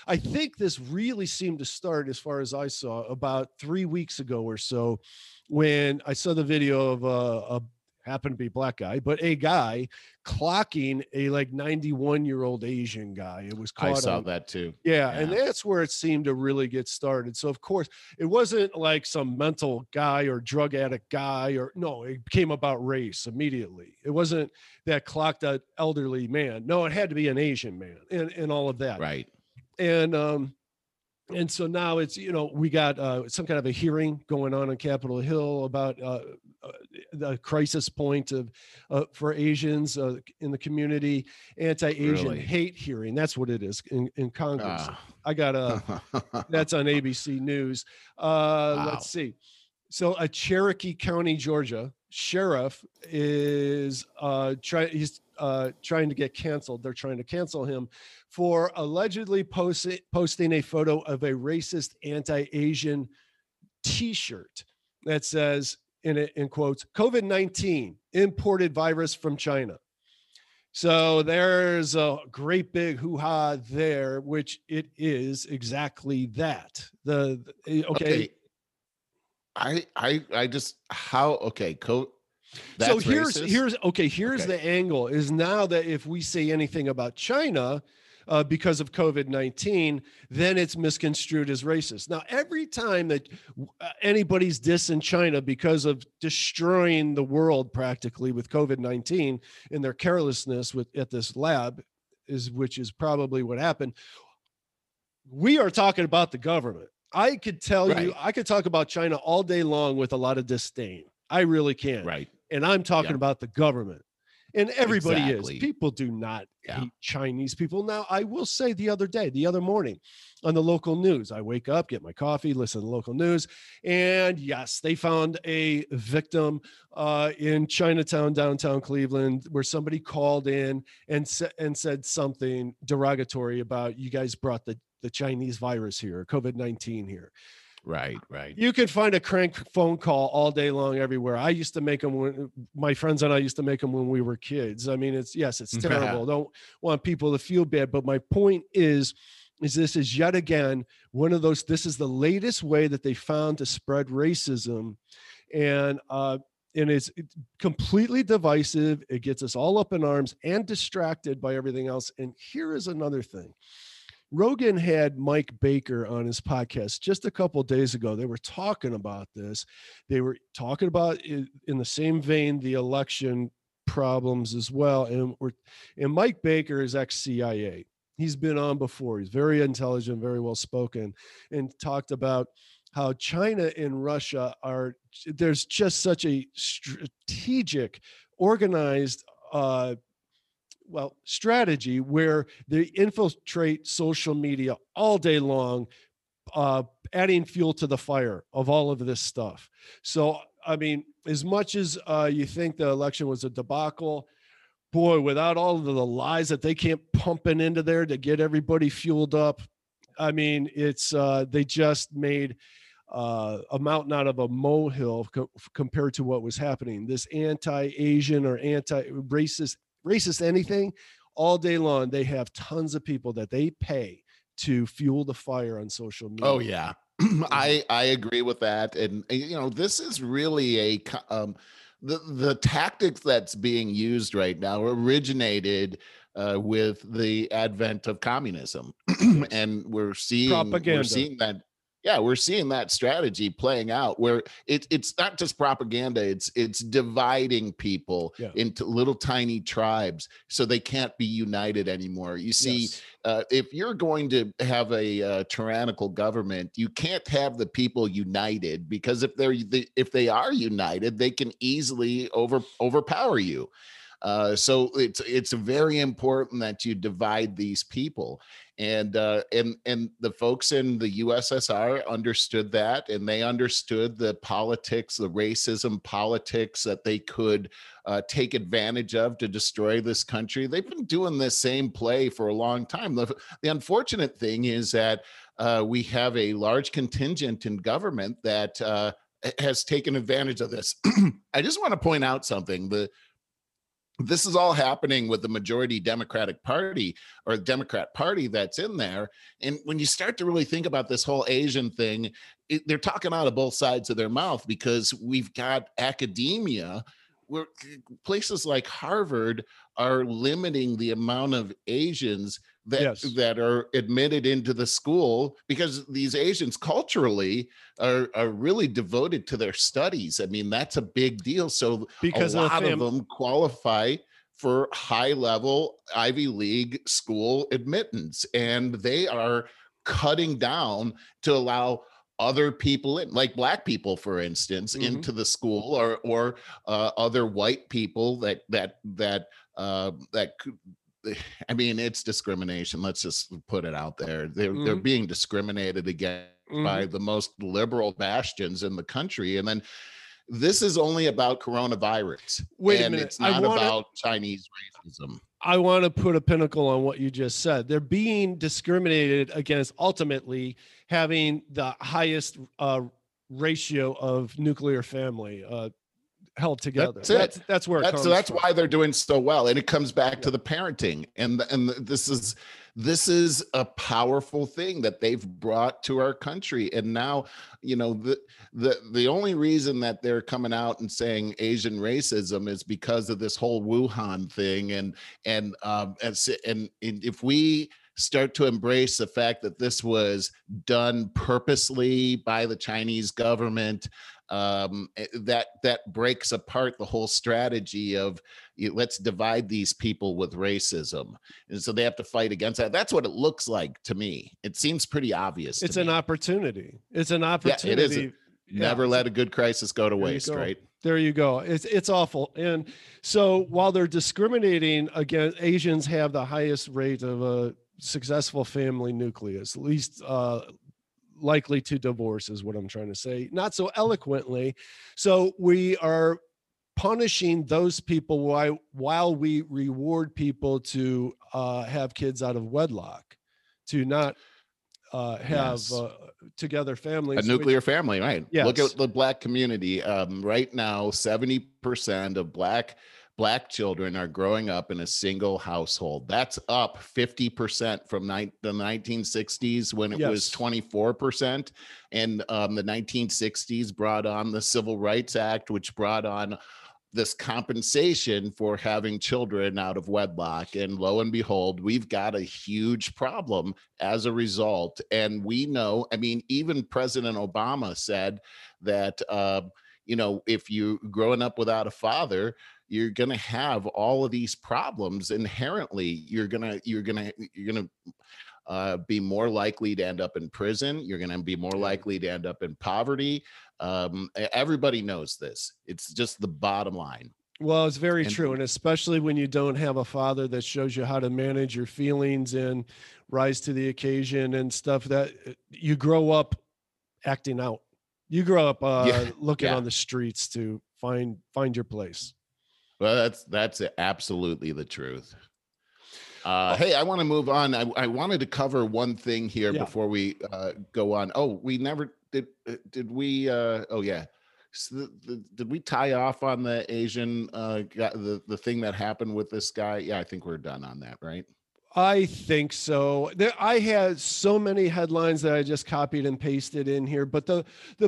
I think this really seemed to start, as far as I saw, about 3 weeks ago or so, when I saw the video of happened to be black guy, but a guy clocking a 91-year-old Asian guy. It was caught. I saw that too. Yeah, and that's where it seemed to really get started. So of course, it wasn't like some mental guy or drug addict guy it became about race immediately. It wasn't that clocked an elderly man. No, it had to be an Asian man and all of that. Right. And so now it's, we got some kind of a hearing going on Capitol Hill about the crisis point of for Asians in the community, anti-Asian hate hearing. That's what it is in Congress. That's on ABC News. Let's see. So a Cherokee County, Georgia sheriff is trying to get canceled. They're trying to cancel him for allegedly posting a photo of a racist anti-Asian T-shirt that says, in quotes, COVID-19 imported virus from China. So there's a great big hoo-ha there, which it is exactly that. Okay. I just, how, okay. So here's the angle is now that if we say anything about China because of COVID-19, then it's misconstrued as racist. Now, every time that anybody's dissing China because of destroying the world practically with COVID-19 and their carelessness at this lab, which is probably what happened, we are talking about the government. I could tell you, I could talk about China all day long with a lot of disdain. I really can. Right. And I'm talking about the government. And everybody is. People do not hate Chinese people. Now, I will say the other morning on the local news, I wake up, get my coffee, listen to local news. And yes, they found a victim in Chinatown, downtown Cleveland, where somebody called in and said something derogatory about you guys brought the Chinese virus here, COVID-19 here. Right. You can find a crank phone call all day long everywhere. I used to make them my friends and I used to make them when we were kids. I mean, it's terrible. Don't want people to feel bad. But my point is this is yet again, one of those, this is the latest way that they found to spread racism. And it's completely divisive. It gets us all up in arms and distracted by everything else. And here is another thing. Rogan had Mike Baker on his podcast just a couple of days ago. They were talking about this. They were talking about, in the same vein, the election problems as well. And Mike Baker is ex-CIA. He's been on before. He's very intelligent, very well-spoken, and talked about how China and Russia are, there's just such a strategic, organized strategy where they infiltrate social media all day long, adding fuel to the fire of all of this stuff. So, I mean, as much as you think the election was a debacle, boy, without all of the lies that they keep pumping into there to get everybody fueled up, I mean, it's they just made a mountain out of a molehill compared to what was happening. This anti-Asian or anti-racist anything all day long. They have tons of people that they pay to fuel the fire on social media. Oh yeah. I agree with that. And this is really the tactics that's being used right now originated with the advent of communism. And we're seeing that Yeah, we're seeing that strategy playing out where it's not just propaganda, it's dividing people into little tiny tribes so they can't be united anymore. You see, if you're going to have a tyrannical government, you can't have the people united, because if they are united, they can easily overpower you. So it's very important that you divide these people, and the folks in the USSR understood that, and they understood the politics, the racism politics that they could take advantage of to destroy this country. They've been doing this same play for a long time. The unfortunate thing is that we have a large contingent in government that has taken advantage of this. I just want to point out something. This is all happening with the majority Democratic Party, or Democrat Party that's in there. And when you start to really think about this whole Asian thing, they're talking out of both sides of their mouth, because we've got academia where places like Harvard are limiting the amount of Asians that are admitted into the school, because these Asians culturally are really devoted to their studies. I mean, that's a big deal. So because a lot of them qualify for high level Ivy League school admittance, and they are cutting down to allow other people in, like Black people, for instance, into the school, or other white people that could. I mean, it's discrimination. Let's just put it out there. They're being discriminated against by the most liberal bastions in the country. And then this is only about coronavirus. Wait a minute. It's not about Chinese racism. I want to put a pinnacle on what you just said. They're being discriminated against, ultimately having the highest ratio of nuclear family held together. That's where it comes. So that's from. Why they're doing so well, and it comes back to the parenting, and this is a powerful thing that they've brought to our country. And now, you know, the only reason that they're coming out and saying Asian racism is because of this whole Wuhan thing, and if we start to embrace the fact that this was done purposely by the Chinese government, that breaks apart the whole strategy of let's divide these people with racism. And so they have to fight against that. That's what it looks like to me. It seems pretty obvious. It's an opportunity. It's an opportunity. Yeah, it is. Never let a good crisis go to waste, right? There you go. It's awful. And so while they're discriminating against, Asians have the highest rate of a successful family nucleus, least likely to divorce, is what I'm trying to say, not so eloquently. So we are punishing those people while we reward people to have kids out of wedlock, to not have together families. A nuclear family, right? Yes. Look at the Black community. Right now, 70% of Black children are growing up in a single household. That's up 50% from the 1960s, when it was 24%. And the 1960s brought on the Civil Rights Act, which brought on this compensation for having children out of wedlock. And lo and behold, we've got a huge problem as a result. And we know, I mean, even President Obama said that, you know, if you're growing up without a father, you're going to have all of these problems inherently. You're going to be more likely to end up in prison. You're going to be more likely to end up in poverty. Everybody knows this. It's just the bottom line. Well, it's very true. And especially when you don't have a father that shows you how to manage your feelings and rise to the occasion and stuff, that you grow up acting out. You grow up looking on the streets to find your place. Well, that's absolutely the truth. Hey, I want to move on. I wanted to cover one thing here before we go on. Oh, we never did we? So did we tie off on the Asian the thing that happened with this guy? Yeah, I think we're done on that, right? I think so. I had so many headlines that I just copied and pasted in here. But the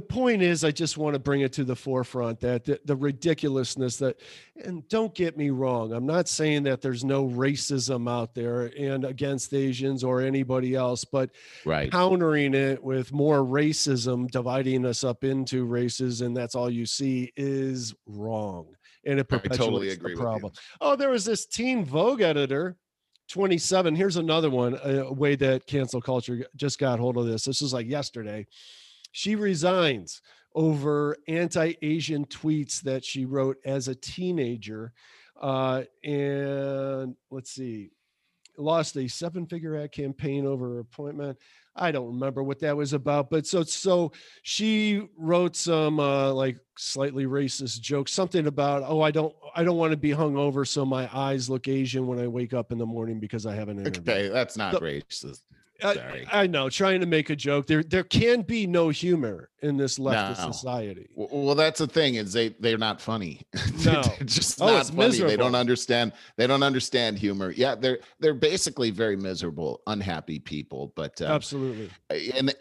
point is, I just want to bring it to the forefront that the ridiculousness that, and don't get me wrong, I'm not saying that there's no racism out there and against Asians or anybody else, but right. Countering it with more racism, dividing us up into races, and that's all you see is wrong. And it perpetuates the problem. Oh, there was this Teen Vogue editor, 27. Here's another one, a way that cancel culture just got hold of this. This was like yesterday. She resigns over anti-Asian tweets that she wrote as a teenager. And let's see, lost a seven-figure ad campaign over her appointment. I don't remember what that was about, but so she wrote some like slightly racist jokes, something about, oh, I don't want to be hung over, so my eyes look Asian when I wake up in the morning because I have an interview. Okay, that's not racist. Sorry. I know, trying to make a joke. There can be no humor in this leftist society. Well, that's the thing, is they're not funny. No. They're just not funny. Miserable. They don't understand humor. Yeah, they're basically very miserable, unhappy people. But absolutely.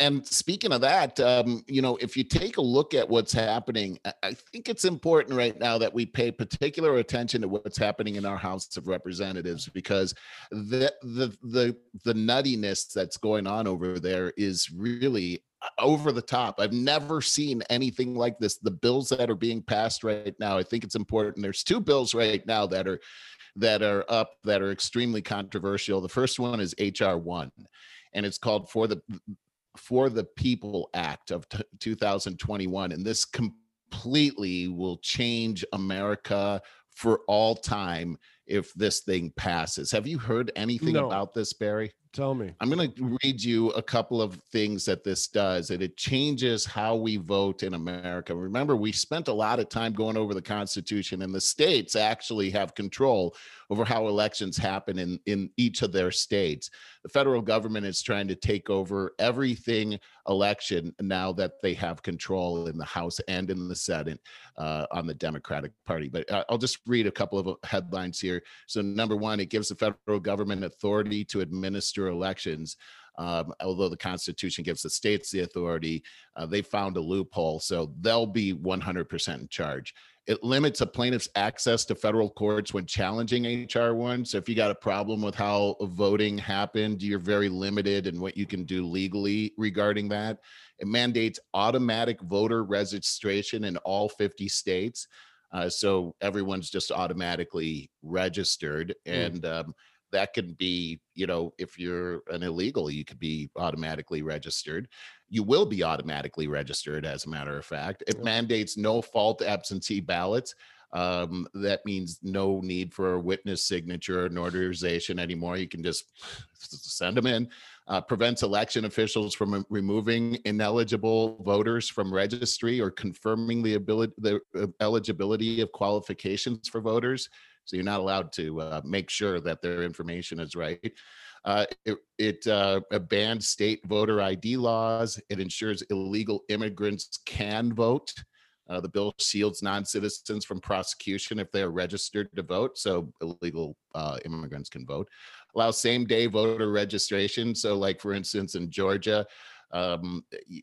And speaking of that, if you take a look at what's happening, I think it's important right now that we pay particular attention to what's happening in our House of Representatives, because the nuttiness that's going on over there is really over the top. I've never seen anything like this. The bills that are being passed right now, I think it's important. There's two bills right now that are up that are extremely controversial. The first one is HR1, and it's called For the People Act of 2021, and this completely will change America for all time if this thing passes. Have you heard anything about this, Barry? Tell me. I'm going to read you a couple of things that this does, and it changes how we vote in America. Remember, we spent a lot of time going over the Constitution, and the states actually have control over how elections happen in each of their states. The federal government is trying to take over everything election now that they have control in the House and in the Senate on the Democratic Party. But I'll just read a couple of headlines here. So number one, it gives the federal government authority to administer elections, although the Constitution gives the states the authority. They found a loophole, so they'll be 100% in charge. It limits a plaintiff's access to federal courts when challenging HR1. So if you got a problem with how voting happened, you're very limited in what you can do legally regarding that. It mandates automatic voter registration in all 50 states. So everyone's just automatically registered. And that can be, if you're an illegal, you could be automatically registered. You will be automatically registered, as a matter of fact. It mandates no fault absentee ballots. That means no need for a witness signature or notarization anymore. You can just send them in. Prevents election officials from removing ineligible voters from registry or confirming the eligibility of qualifications for voters. So you're not allowed to make sure that their information is right. It bans state voter ID laws. It ensures illegal immigrants can vote. The bill shields non-citizens from prosecution if they are registered to vote. So illegal immigrants can vote. Allows same-day voter registration. So like, for instance, in Georgia,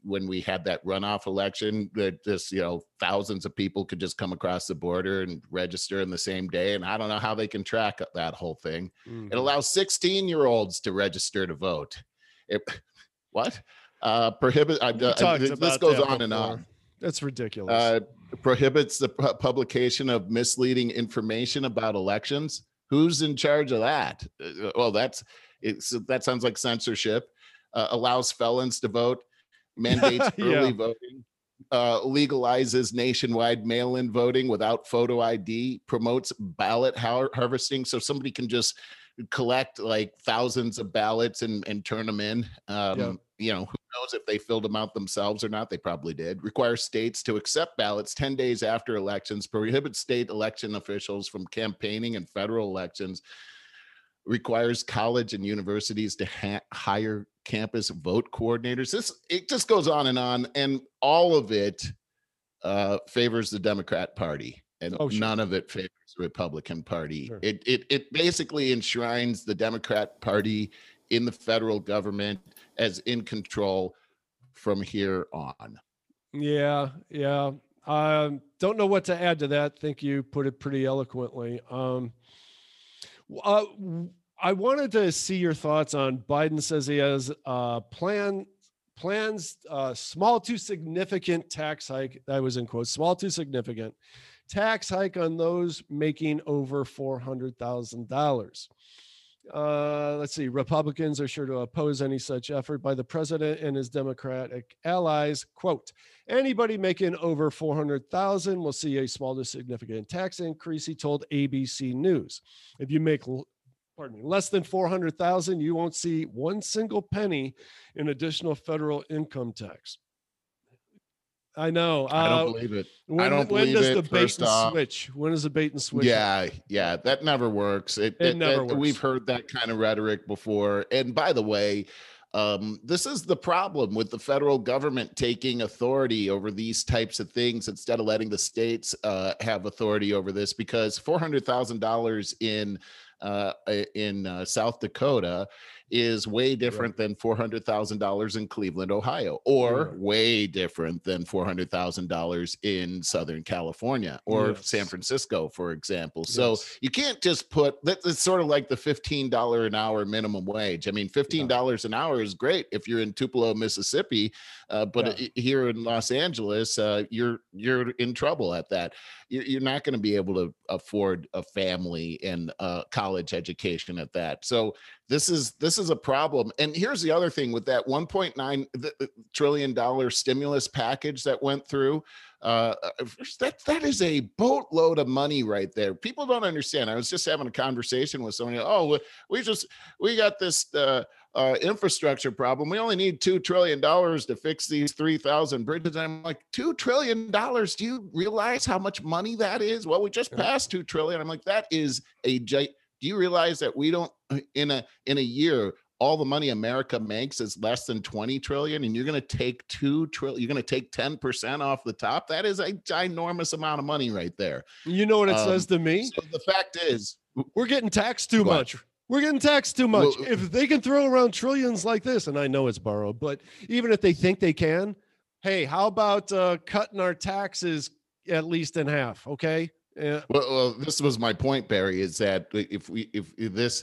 when we had that runoff election, that just, thousands of people could just come across the border and register in the same day. And I don't know how they can track that whole thing. Mm-hmm. It allows 16-year-olds to register to vote. This goes on and on. That's ridiculous. Prohibits the publication of misleading information about elections. Who's in charge of that? Well, that sounds like censorship. Allows felons to vote, mandates early voting, legalizes nationwide mail-in voting without photo ID, promotes ballot harvesting. So somebody can just collect like thousands of ballots and turn them in. Who knows if they filled them out themselves or not? They probably did. Requires states to accept ballots 10 days after elections, prohibits state election officials from campaigning in federal elections, requires college and universities to hire campus vote coordinators. It just goes on, and all of it favors the Democrat Party. and none of it favors the Republican Party. Sure. It basically enshrines the Democrat Party in the federal government as in control from here on. Yeah. Don't know what to add to that. I think you put it pretty eloquently. I wanted to see your thoughts on Biden says he has plans small to significant tax hike. That was in quotes, small to significant tax hike on those making over $400,000. Let's see. Republicans are sure to oppose any such effort by the president and his Democratic allies. Quote, anybody making over $400,000 will see a small to significant tax increase, he told ABC News. If you make less than $400,000, you won't see one single penny in additional federal income tax. I know. I don't believe it. When is the bait and switch? Yeah. That never works. It never works. We've heard that kind of rhetoric before. And by the way, this is the problem with the federal government taking authority over these types of things instead of letting the states have authority over this, because $400,000 in South Dakota is way different than $400,000 in Cleveland, Ohio, or way different than $400,000 in Southern California or San Francisco, for example. Yes. So you can't just put that. It's sort of like the $15 an hour minimum wage. I mean, $15 an hour is great if you're in Tupelo, Mississippi, but here in Los Angeles, you're in trouble at that. You're not going to be able to afford a family and a college education at that. So this is a problem. And here's the other thing with that $1.9 trillion stimulus package that went through. That is a boatload of money right there. People don't understand. I was just having a conversation with somebody. Oh, we got this infrastructure problem. We only need $2 trillion to fix these 3,000 bridges. And I'm like, $2 trillion? Do you realize how much money that is? Well, we just passed $2 trillion. I'm like, that is a giant. Do you realize that we don't in a year, all the money America makes is less than 20 trillion, and you're going to take 2 trillion, you're going to take 10% off the top. That is a ginormous amount of money right there. You know what it says to me? So the fact is, we're getting taxed too much. We're getting taxed too much. Well, if they can throw around trillions like this, and I know it's borrowed, but even if they think they can, hey, how about cutting our taxes at least in half? Okay. Yeah. Well, this was my point, Barry, is that if this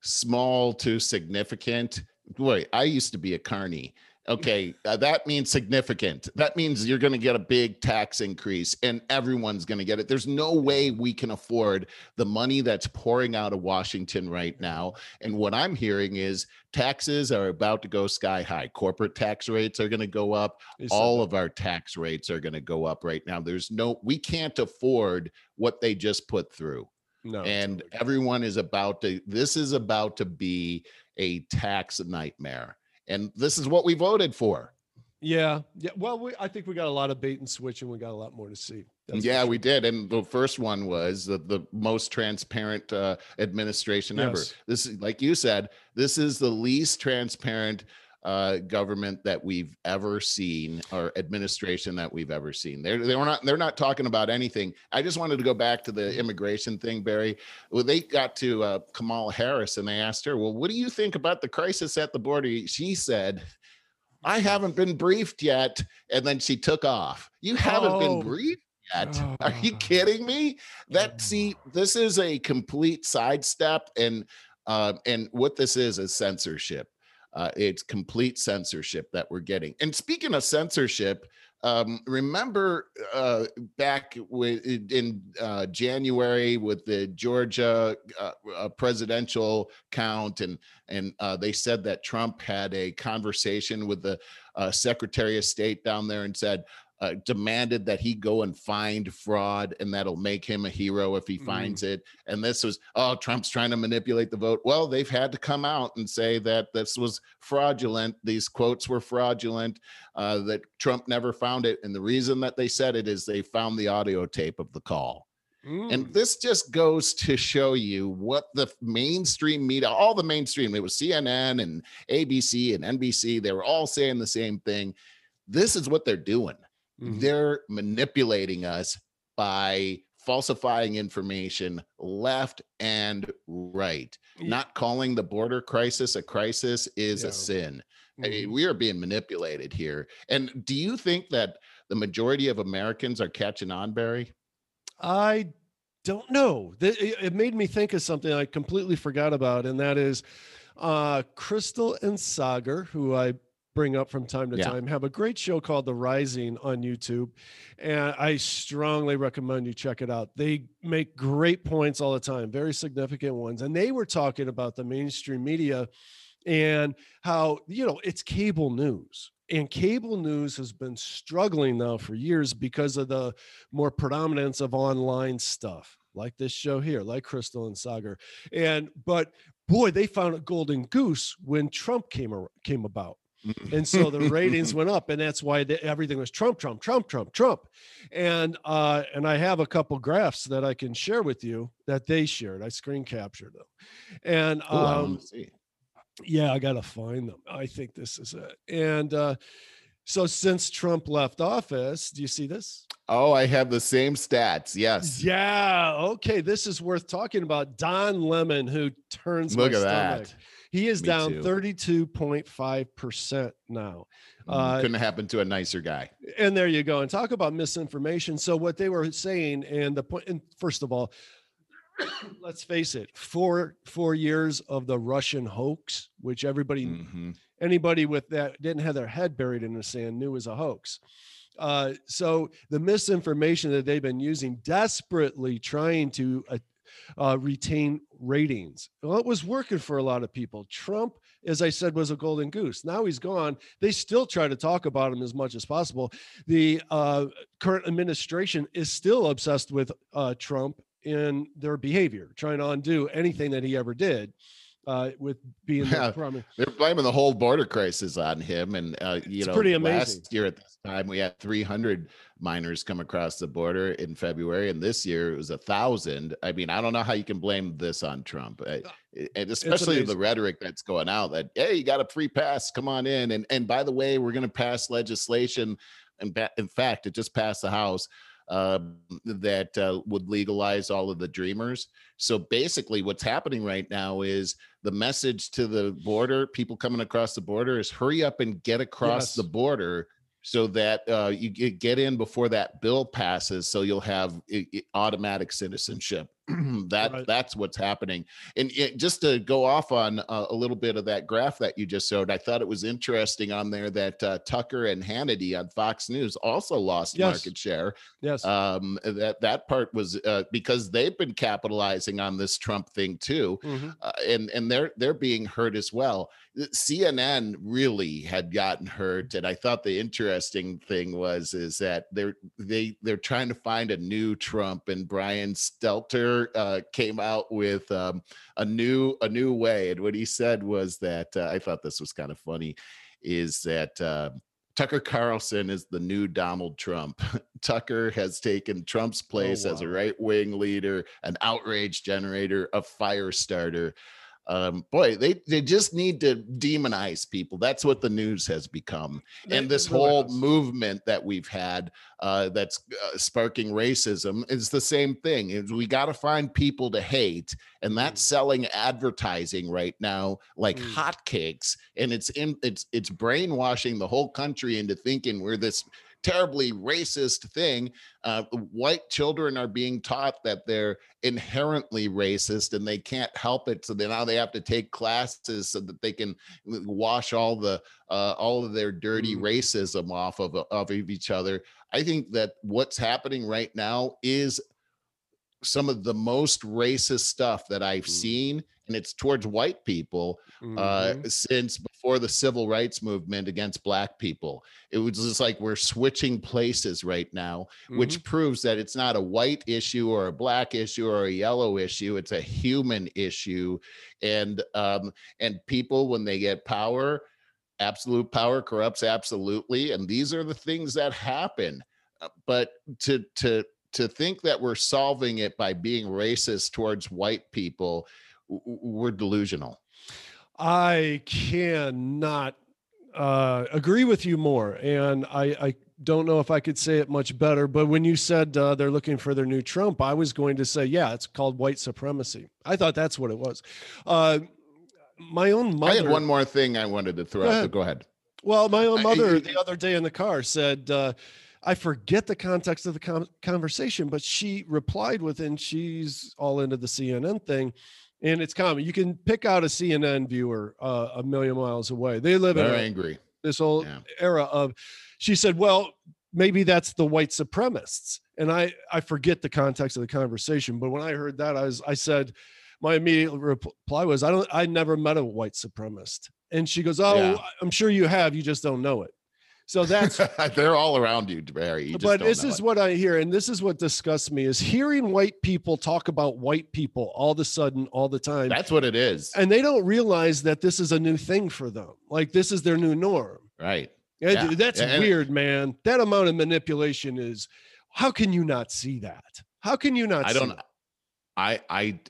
small to significant, wait, I used to be a carny. Okay, that means significant. That means you're going to get a big tax increase and everyone's going to get it. There's no way we can afford the money that's pouring out of Washington right now. And what I'm hearing is taxes are about to go sky high. Corporate tax rates are going to go up. All of our tax rates are going to go up right now. We can't afford what they just put through. No, and everyone is this is about to be a tax nightmare. And this is what we voted for. Yeah. Well, I think we got a lot of bait and switch, and we got a lot more to see. That's for sure. We did. And the first one was the most transparent administration ever. This is, like you said, this is the least transparent government that we've ever seen, or administration that we've ever seen. They're not talking about anything. I just wanted to go back to the immigration thing, Barry. Well, they got to Kamala Harris and they asked her, well, what do you think about the crisis at the border? She said, I haven't been briefed yet. And then she took off. You haven't been briefed yet? Are you kidding me? This is a complete sidestep. And what this is censorship. It's complete censorship that we're getting. And speaking of censorship, remember back in January with the Georgia presidential count, and they said that Trump had a conversation with the Secretary of State down there and said, demanded that he go and find fraud, and that'll make him a hero if he finds it. And this was, Trump's trying to manipulate the vote. Well, they've had to come out and say that this was fraudulent. These quotes were fraudulent, that Trump never found it. And the reason that they said it is they found the audio tape of the call. And this just goes to show you what the mainstream media, all the mainstream, it was CNN and ABC and NBC. They were all saying the same thing. This is what they're doing. They're manipulating us by falsifying information left and right. Yeah. Not calling the border crisis a crisis is a sin. Mm-hmm. I mean, we are being manipulated here. And do you think that the majority of Americans are catching on, Barry? I don't know. It made me think of something I completely forgot about, and that is Crystal and Sagar, who I bring up from time to time, have a great show called The Rising on YouTube, and I strongly recommend you check it out. They make great points all the time, very significant ones, and they were talking about the mainstream media and how, you know, it's cable news, and cable news has been struggling now for years because of the more predominance of online stuff like this show here, like Crystal and Sagar, but boy, they found a golden goose when Trump came about. And so the ratings went up, and that's why everything was Trump, Trump, Trump, Trump, Trump. And I have a couple graphs that I can share with you that they shared. I screen captured them. And I got to find them. I think this is it. And so since Trump left office, do you see this? Oh, I have the same stats. Yes. Yeah. Okay. This is worth talking about. Don Lemon, who turns my stomach. That. He is down 32.5% now. Couldn't happen to a nicer guy. And there you go. And talk about misinformation. So what they were saying, and the point, and first of all, let's face it, four years of the Russian hoax, which anybody with that didn't have their head buried in the sand knew was a hoax. So the misinformation that they've been using, desperately trying to retain ratings. Well, it was working for a lot of people. Trump, as I said, was a golden goose. Now he's gone. They still try to talk about him as much as possible. The current administration is still obsessed with Trump in their behavior, trying to undo anything that he ever did. With being they're blaming the whole border crisis on him, and it's pretty amazing. Last year at this time we had 300 minors come across the border in February, and this year it was 1,000. I mean, I don't know how you can blame this on Trump, and especially the rhetoric that's going out that, hey, you got a free pass, come on in, and by the way, we're going to pass legislation, and in fact, it just passed the House that would legalize all of the dreamers. So basically what's happening right now is the message to the border, people coming across the border, is hurry up and get across the border so that you get in before that bill passes, so you'll have automatic citizenship. That's what's happening. And just to go off on a little bit of that graph that you just showed, I thought it was interesting on there that Tucker and Hannity on Fox News also lost market share. Yes. That part was because they've been capitalizing on this Trump thing too. Mm-hmm. And they're being hurt as well. CNN really had gotten hurt. And I thought the interesting thing is that they're trying to find a new Trump, and Brian Stelter came out with a new way, and what he said was that I thought this was kind of funny, is that Tucker Carlson is the new Donald Trump. Tucker has taken Trump's place as a right-wing leader, an outrage generator, a fire starter. Boy, they just need to demonize people. That's what the news has become. And this whole movement that we've had that's sparking racism is the same thing. We got to find people to hate, and that's selling advertising right now like hotcakes. And it's brainwashing the whole country into thinking we're this terribly racist thing. White children are being taught that they're inherently racist and they can't help it, so now they have to take classes so that they can wash all of their dirty racism off of each other. I think that what's happening right now is some of the most racist stuff that I've seen, and it's towards white people since before the civil rights movement against black people. It was just like we're switching places right now, which proves that it's not a white issue or a black issue or a yellow issue. It's a human issue. And people, when they get power, absolute power corrupts absolutely. And these are the things that happen. But to think that we're solving it by being racist towards white people, we're delusional. I cannot agree with you more. And I don't know if I could say it much better, but when you said they're looking for their new Trump, I was going to say, yeah, it's called white supremacy. I thought that's what it was. My own mother. I had one more thing I wanted to throw out. Go ahead. Well, my own mother the other day in the car said, I forget the context of the conversation, but she replied with, and she's all into the CNN thing. And it's common. You can pick out a CNN viewer a million miles away. They live in angry. This whole era of, she said, well, maybe that's the white supremacists. And I forget the context of the conversation, but when I heard that, I said, my immediate reply was, I never met a white supremacist. And she goes, I'm sure you have, you just don't know it. So that's, they're all around you, Barry. You just but don't this know is it. What I hear. And this is what disgusts me is hearing white people talk about white people all of a sudden, all the time. That's what it is. And they don't realize that this is a new thing for them. Like this is their new norm. Right. Yeah. That's weird, man. That amount of manipulation is, how can you not see that? How can you not see that? I don't know. It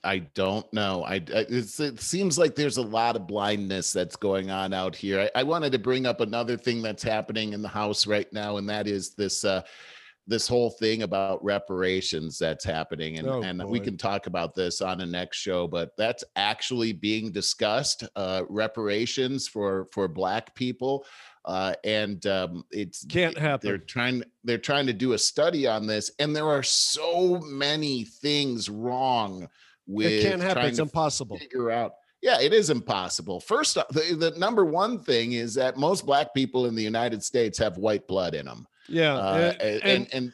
seems like there's a lot of blindness that's going on out here. I wanted to bring up another thing that's happening in the House right now, and that is this this whole thing about reparations that's happening. And, we can talk about this on the next show, but that's actually being discussed, reparations for Black people. It's can't happen. They're trying to do a study on this, and there are so many things wrong with it. Can't happen. It's impossible. Figure out. Yeah, it is impossible. First off, the number one thing is that most Black people in the United States have white blood in them. Yeah, and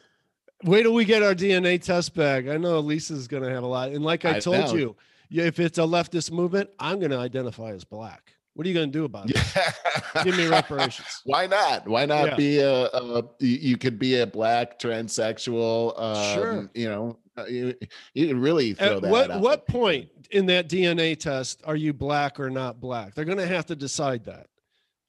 wait till we get our DNA test back. I know Lisa's going to have a lot. And like I told you, if it's a leftist movement, I'm going to identify as Black. What are you going to do about it? Give me reparations. Why not be you could be a Black transsexual, sure. You know, you can really throw that out. At what point in that DNA test are you Black or not Black? They're going to have to decide that.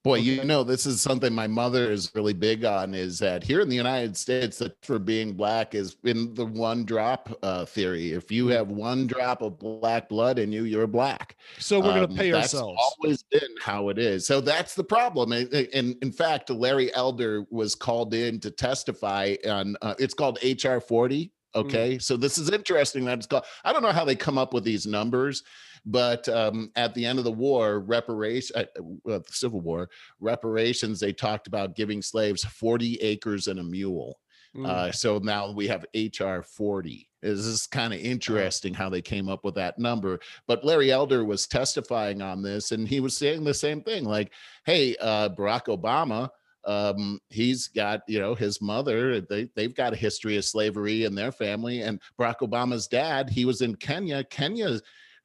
Boy, you know, this is something my mother is really big on, is that here in the United States, that for being Black is in the one drop theory. If you have one drop of Black blood in you, you're Black. So we're going to pay ourselves. That's always been how it is. So that's the problem. And in fact, Larry Elder was called in to testify on, it's called HR 40. Okay, so this is interesting that it's called, I don't know how they come up with these numbers. But at the end of the war, the Civil War, reparations, they talked about giving slaves 40 acres and a mule. So now we have HR 40. This is kind of interesting how they came up with that number. But Larry Elder was testifying on this, and he was saying the same thing. Like, hey, Barack Obama, he's got, you know, his mother, they've got a history of slavery in their family. And Barack Obama's dad, he was in Kenya.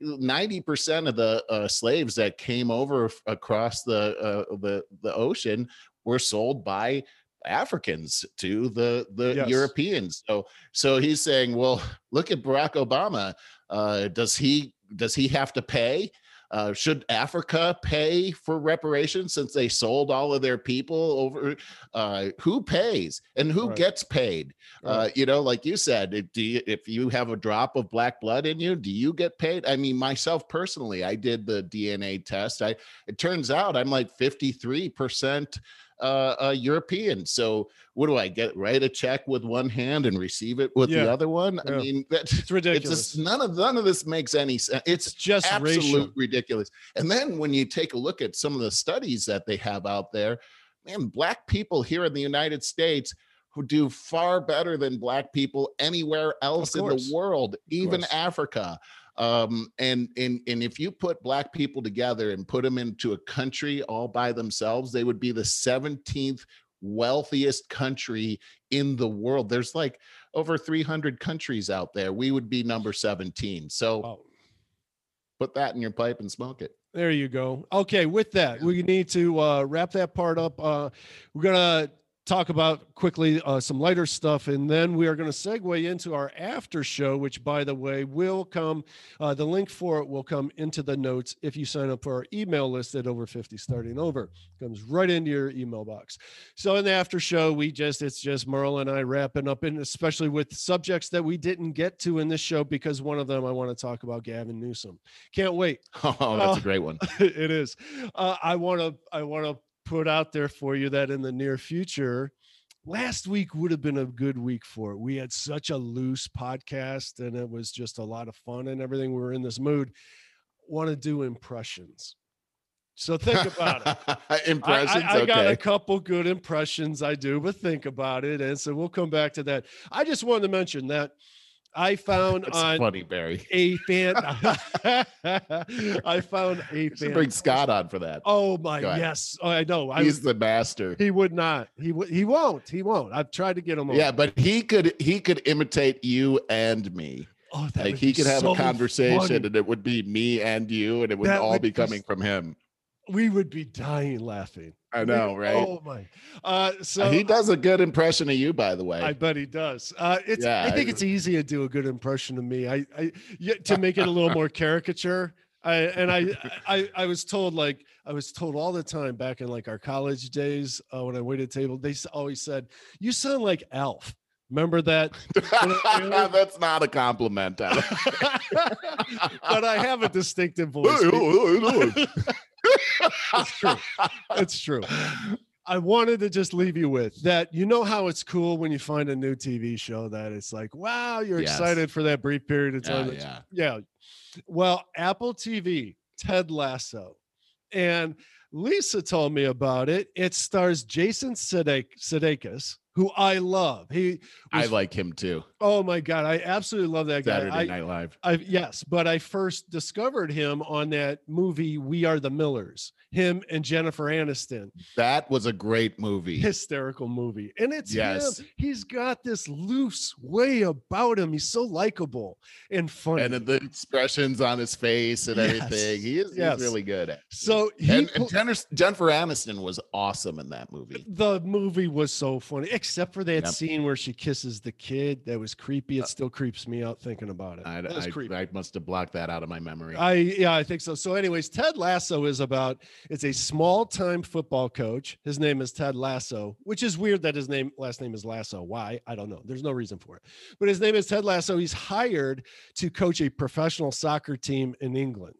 90% of the slaves that came over across the ocean were sold by Africans to the Europeans. So he's saying, well, look at Barack Obama. Does he have to pay? Should Africa pay for reparations since they sold all of their people over? Who pays and who gets paid? You know, like you said, if you have a drop of Black blood in you, do you get paid? I mean, myself personally, I did the DNA test. It turns out I'm like 53% European. So what do I get? Write a check with one hand and receive it with the other one? I mean, it's ridiculous. It's just, none of this makes any sense. It's just absolute ridiculous. And then when you take a look at some of the studies that they have out there, man, Black people here in the United States who do far better than Black people anywhere else in the world, even Africa. And if you put Black people together and put them into a country all by themselves, they would be the 17th wealthiest country in the world. There's like over 300 countries out there. We would be number 17. So put that in your pipe and smoke it. There you go. Okay. With that, we need to wrap that part up. We're going to talk about quickly some lighter stuff, and then we are going to segue into our after show, which, by the way, will come. The link for it will come into the notes if you sign up for our email list at Over 50 Starting Over. It comes right into your email box. So in the after show, it's just Merle and I wrapping up, and especially with subjects that we didn't get to in this show, because one of them I want to talk about Gavin Newsom. Can't wait. Oh, that's a great one. It is. I want to put out there for you that in the near future, last week would have been a good week for it. We had such a loose podcast and it was just a lot of fun and everything. We were in this mood. Want to do impressions. So think about it. Impressions. I got a couple good impressions I do, but think about it. And so we'll come back to that. I just wanted to mention that I found I found a fan. Bring Scott on for that. Oh my, yes. Oh, I know. He's the master. He would not. He won't. I've tried to get him on. Yeah, but he could imitate you and me. Oh, like he could have so a conversation funny. And it would be me and you, and it would that all would be coming from him. We would be dying laughing. I know, right? Oh my! So he does a good impression of you, by the way. I bet he does. I think it's easy to do a good impression of me. To make it a little more caricature. I was told all the time back in like our college days when I waited table, they always said, "You sound like Alf." Remember that? That's not a compliment. But I have a distinctive voice. It's true. It's true. I wanted to just leave you with that. You know how it's cool when you find a new TV show that it's like, wow, you're excited for that brief period of time. Yeah. Well, Apple TV, Ted Lasso. And Lisa told me about it. It stars Jason Sudeikis, who I love. I like him too. Oh my God. I absolutely love that guy. Saturday Night Live. But I first discovered him on that movie, We Are the Millers, him and Jennifer Aniston. That was a great movie. Hysterical movie. And it's him. He's got this loose way about him. He's so likable and funny. And the expressions on his face and everything. He's really good at it. So Jennifer Aniston was awesome in that movie. The movie was so funny. Except for that scene where she kisses the kid. That was creepy. It still creeps me out thinking about it. I must have blocked that out of my memory. I think so. So anyways, Ted Lasso is about, it's a small-time football coach. His name is Ted Lasso, which is weird that last name is Lasso. Why? I don't know. There's no reason for it. But his name is Ted Lasso. He's hired to coach a professional soccer team in England.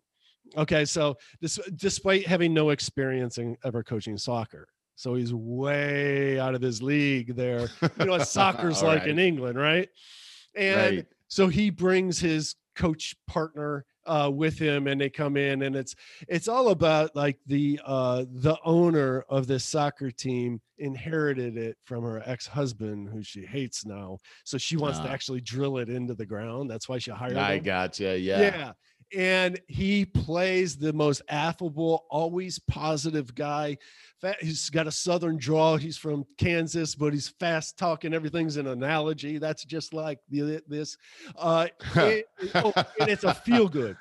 Okay, so this despite having no experience in ever coaching soccer. So he's way out of his league there. You know what soccer's like in England, right? And so he brings his coach partner with him, and they come in, and it's all about like the owner of this soccer team inherited it from her ex-husband, who she hates now. So she wants to actually drill it into the ground. That's why she hired him. I gotcha. Yeah. And he plays the most affable, always positive guy. He's got a Southern drawl. He's from Kansas, but he's fast talking. Everything's an analogy. That's just like this. And it's a feel good.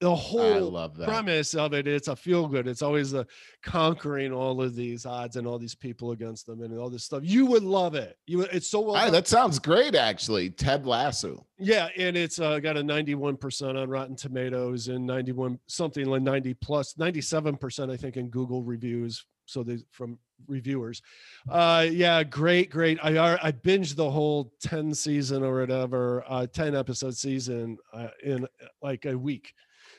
The whole premise of it, it's a feel good. It's always conquering all of these odds and all these people against them and all this stuff. You would love it. It's so well. That sounds great, actually. Ted Lasso. Yeah, and it's got a 91% on Rotten Tomatoes and 97% I think in Google reviews. So from reviewers, great. I binged the whole 10 episode season in like a week.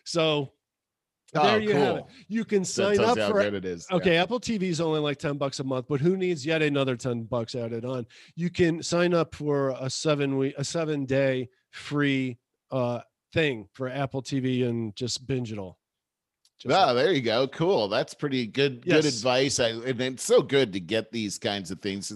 So there you have it. You can sign up for it. Okay, Apple TV is only like $10 a month, but who needs yet another $10 added on? You can sign up for a 7-day free thing for Apple TV and just binge it all. There you go. Cool. That's pretty good. Yes. Good advice. And it's so good to get these kinds of things.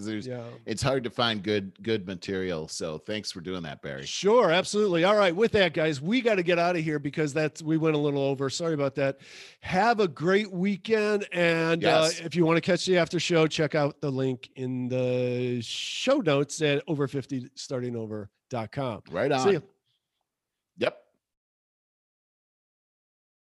It's hard to find good material. So thanks for doing that, Barry. Sure. Absolutely. All right. With that, guys, we got to get out of here because we went a little over. Sorry about that. Have a great weekend. And if you want to catch the after show, check out the link in the show notes at over50startingover.com. Right on. See you.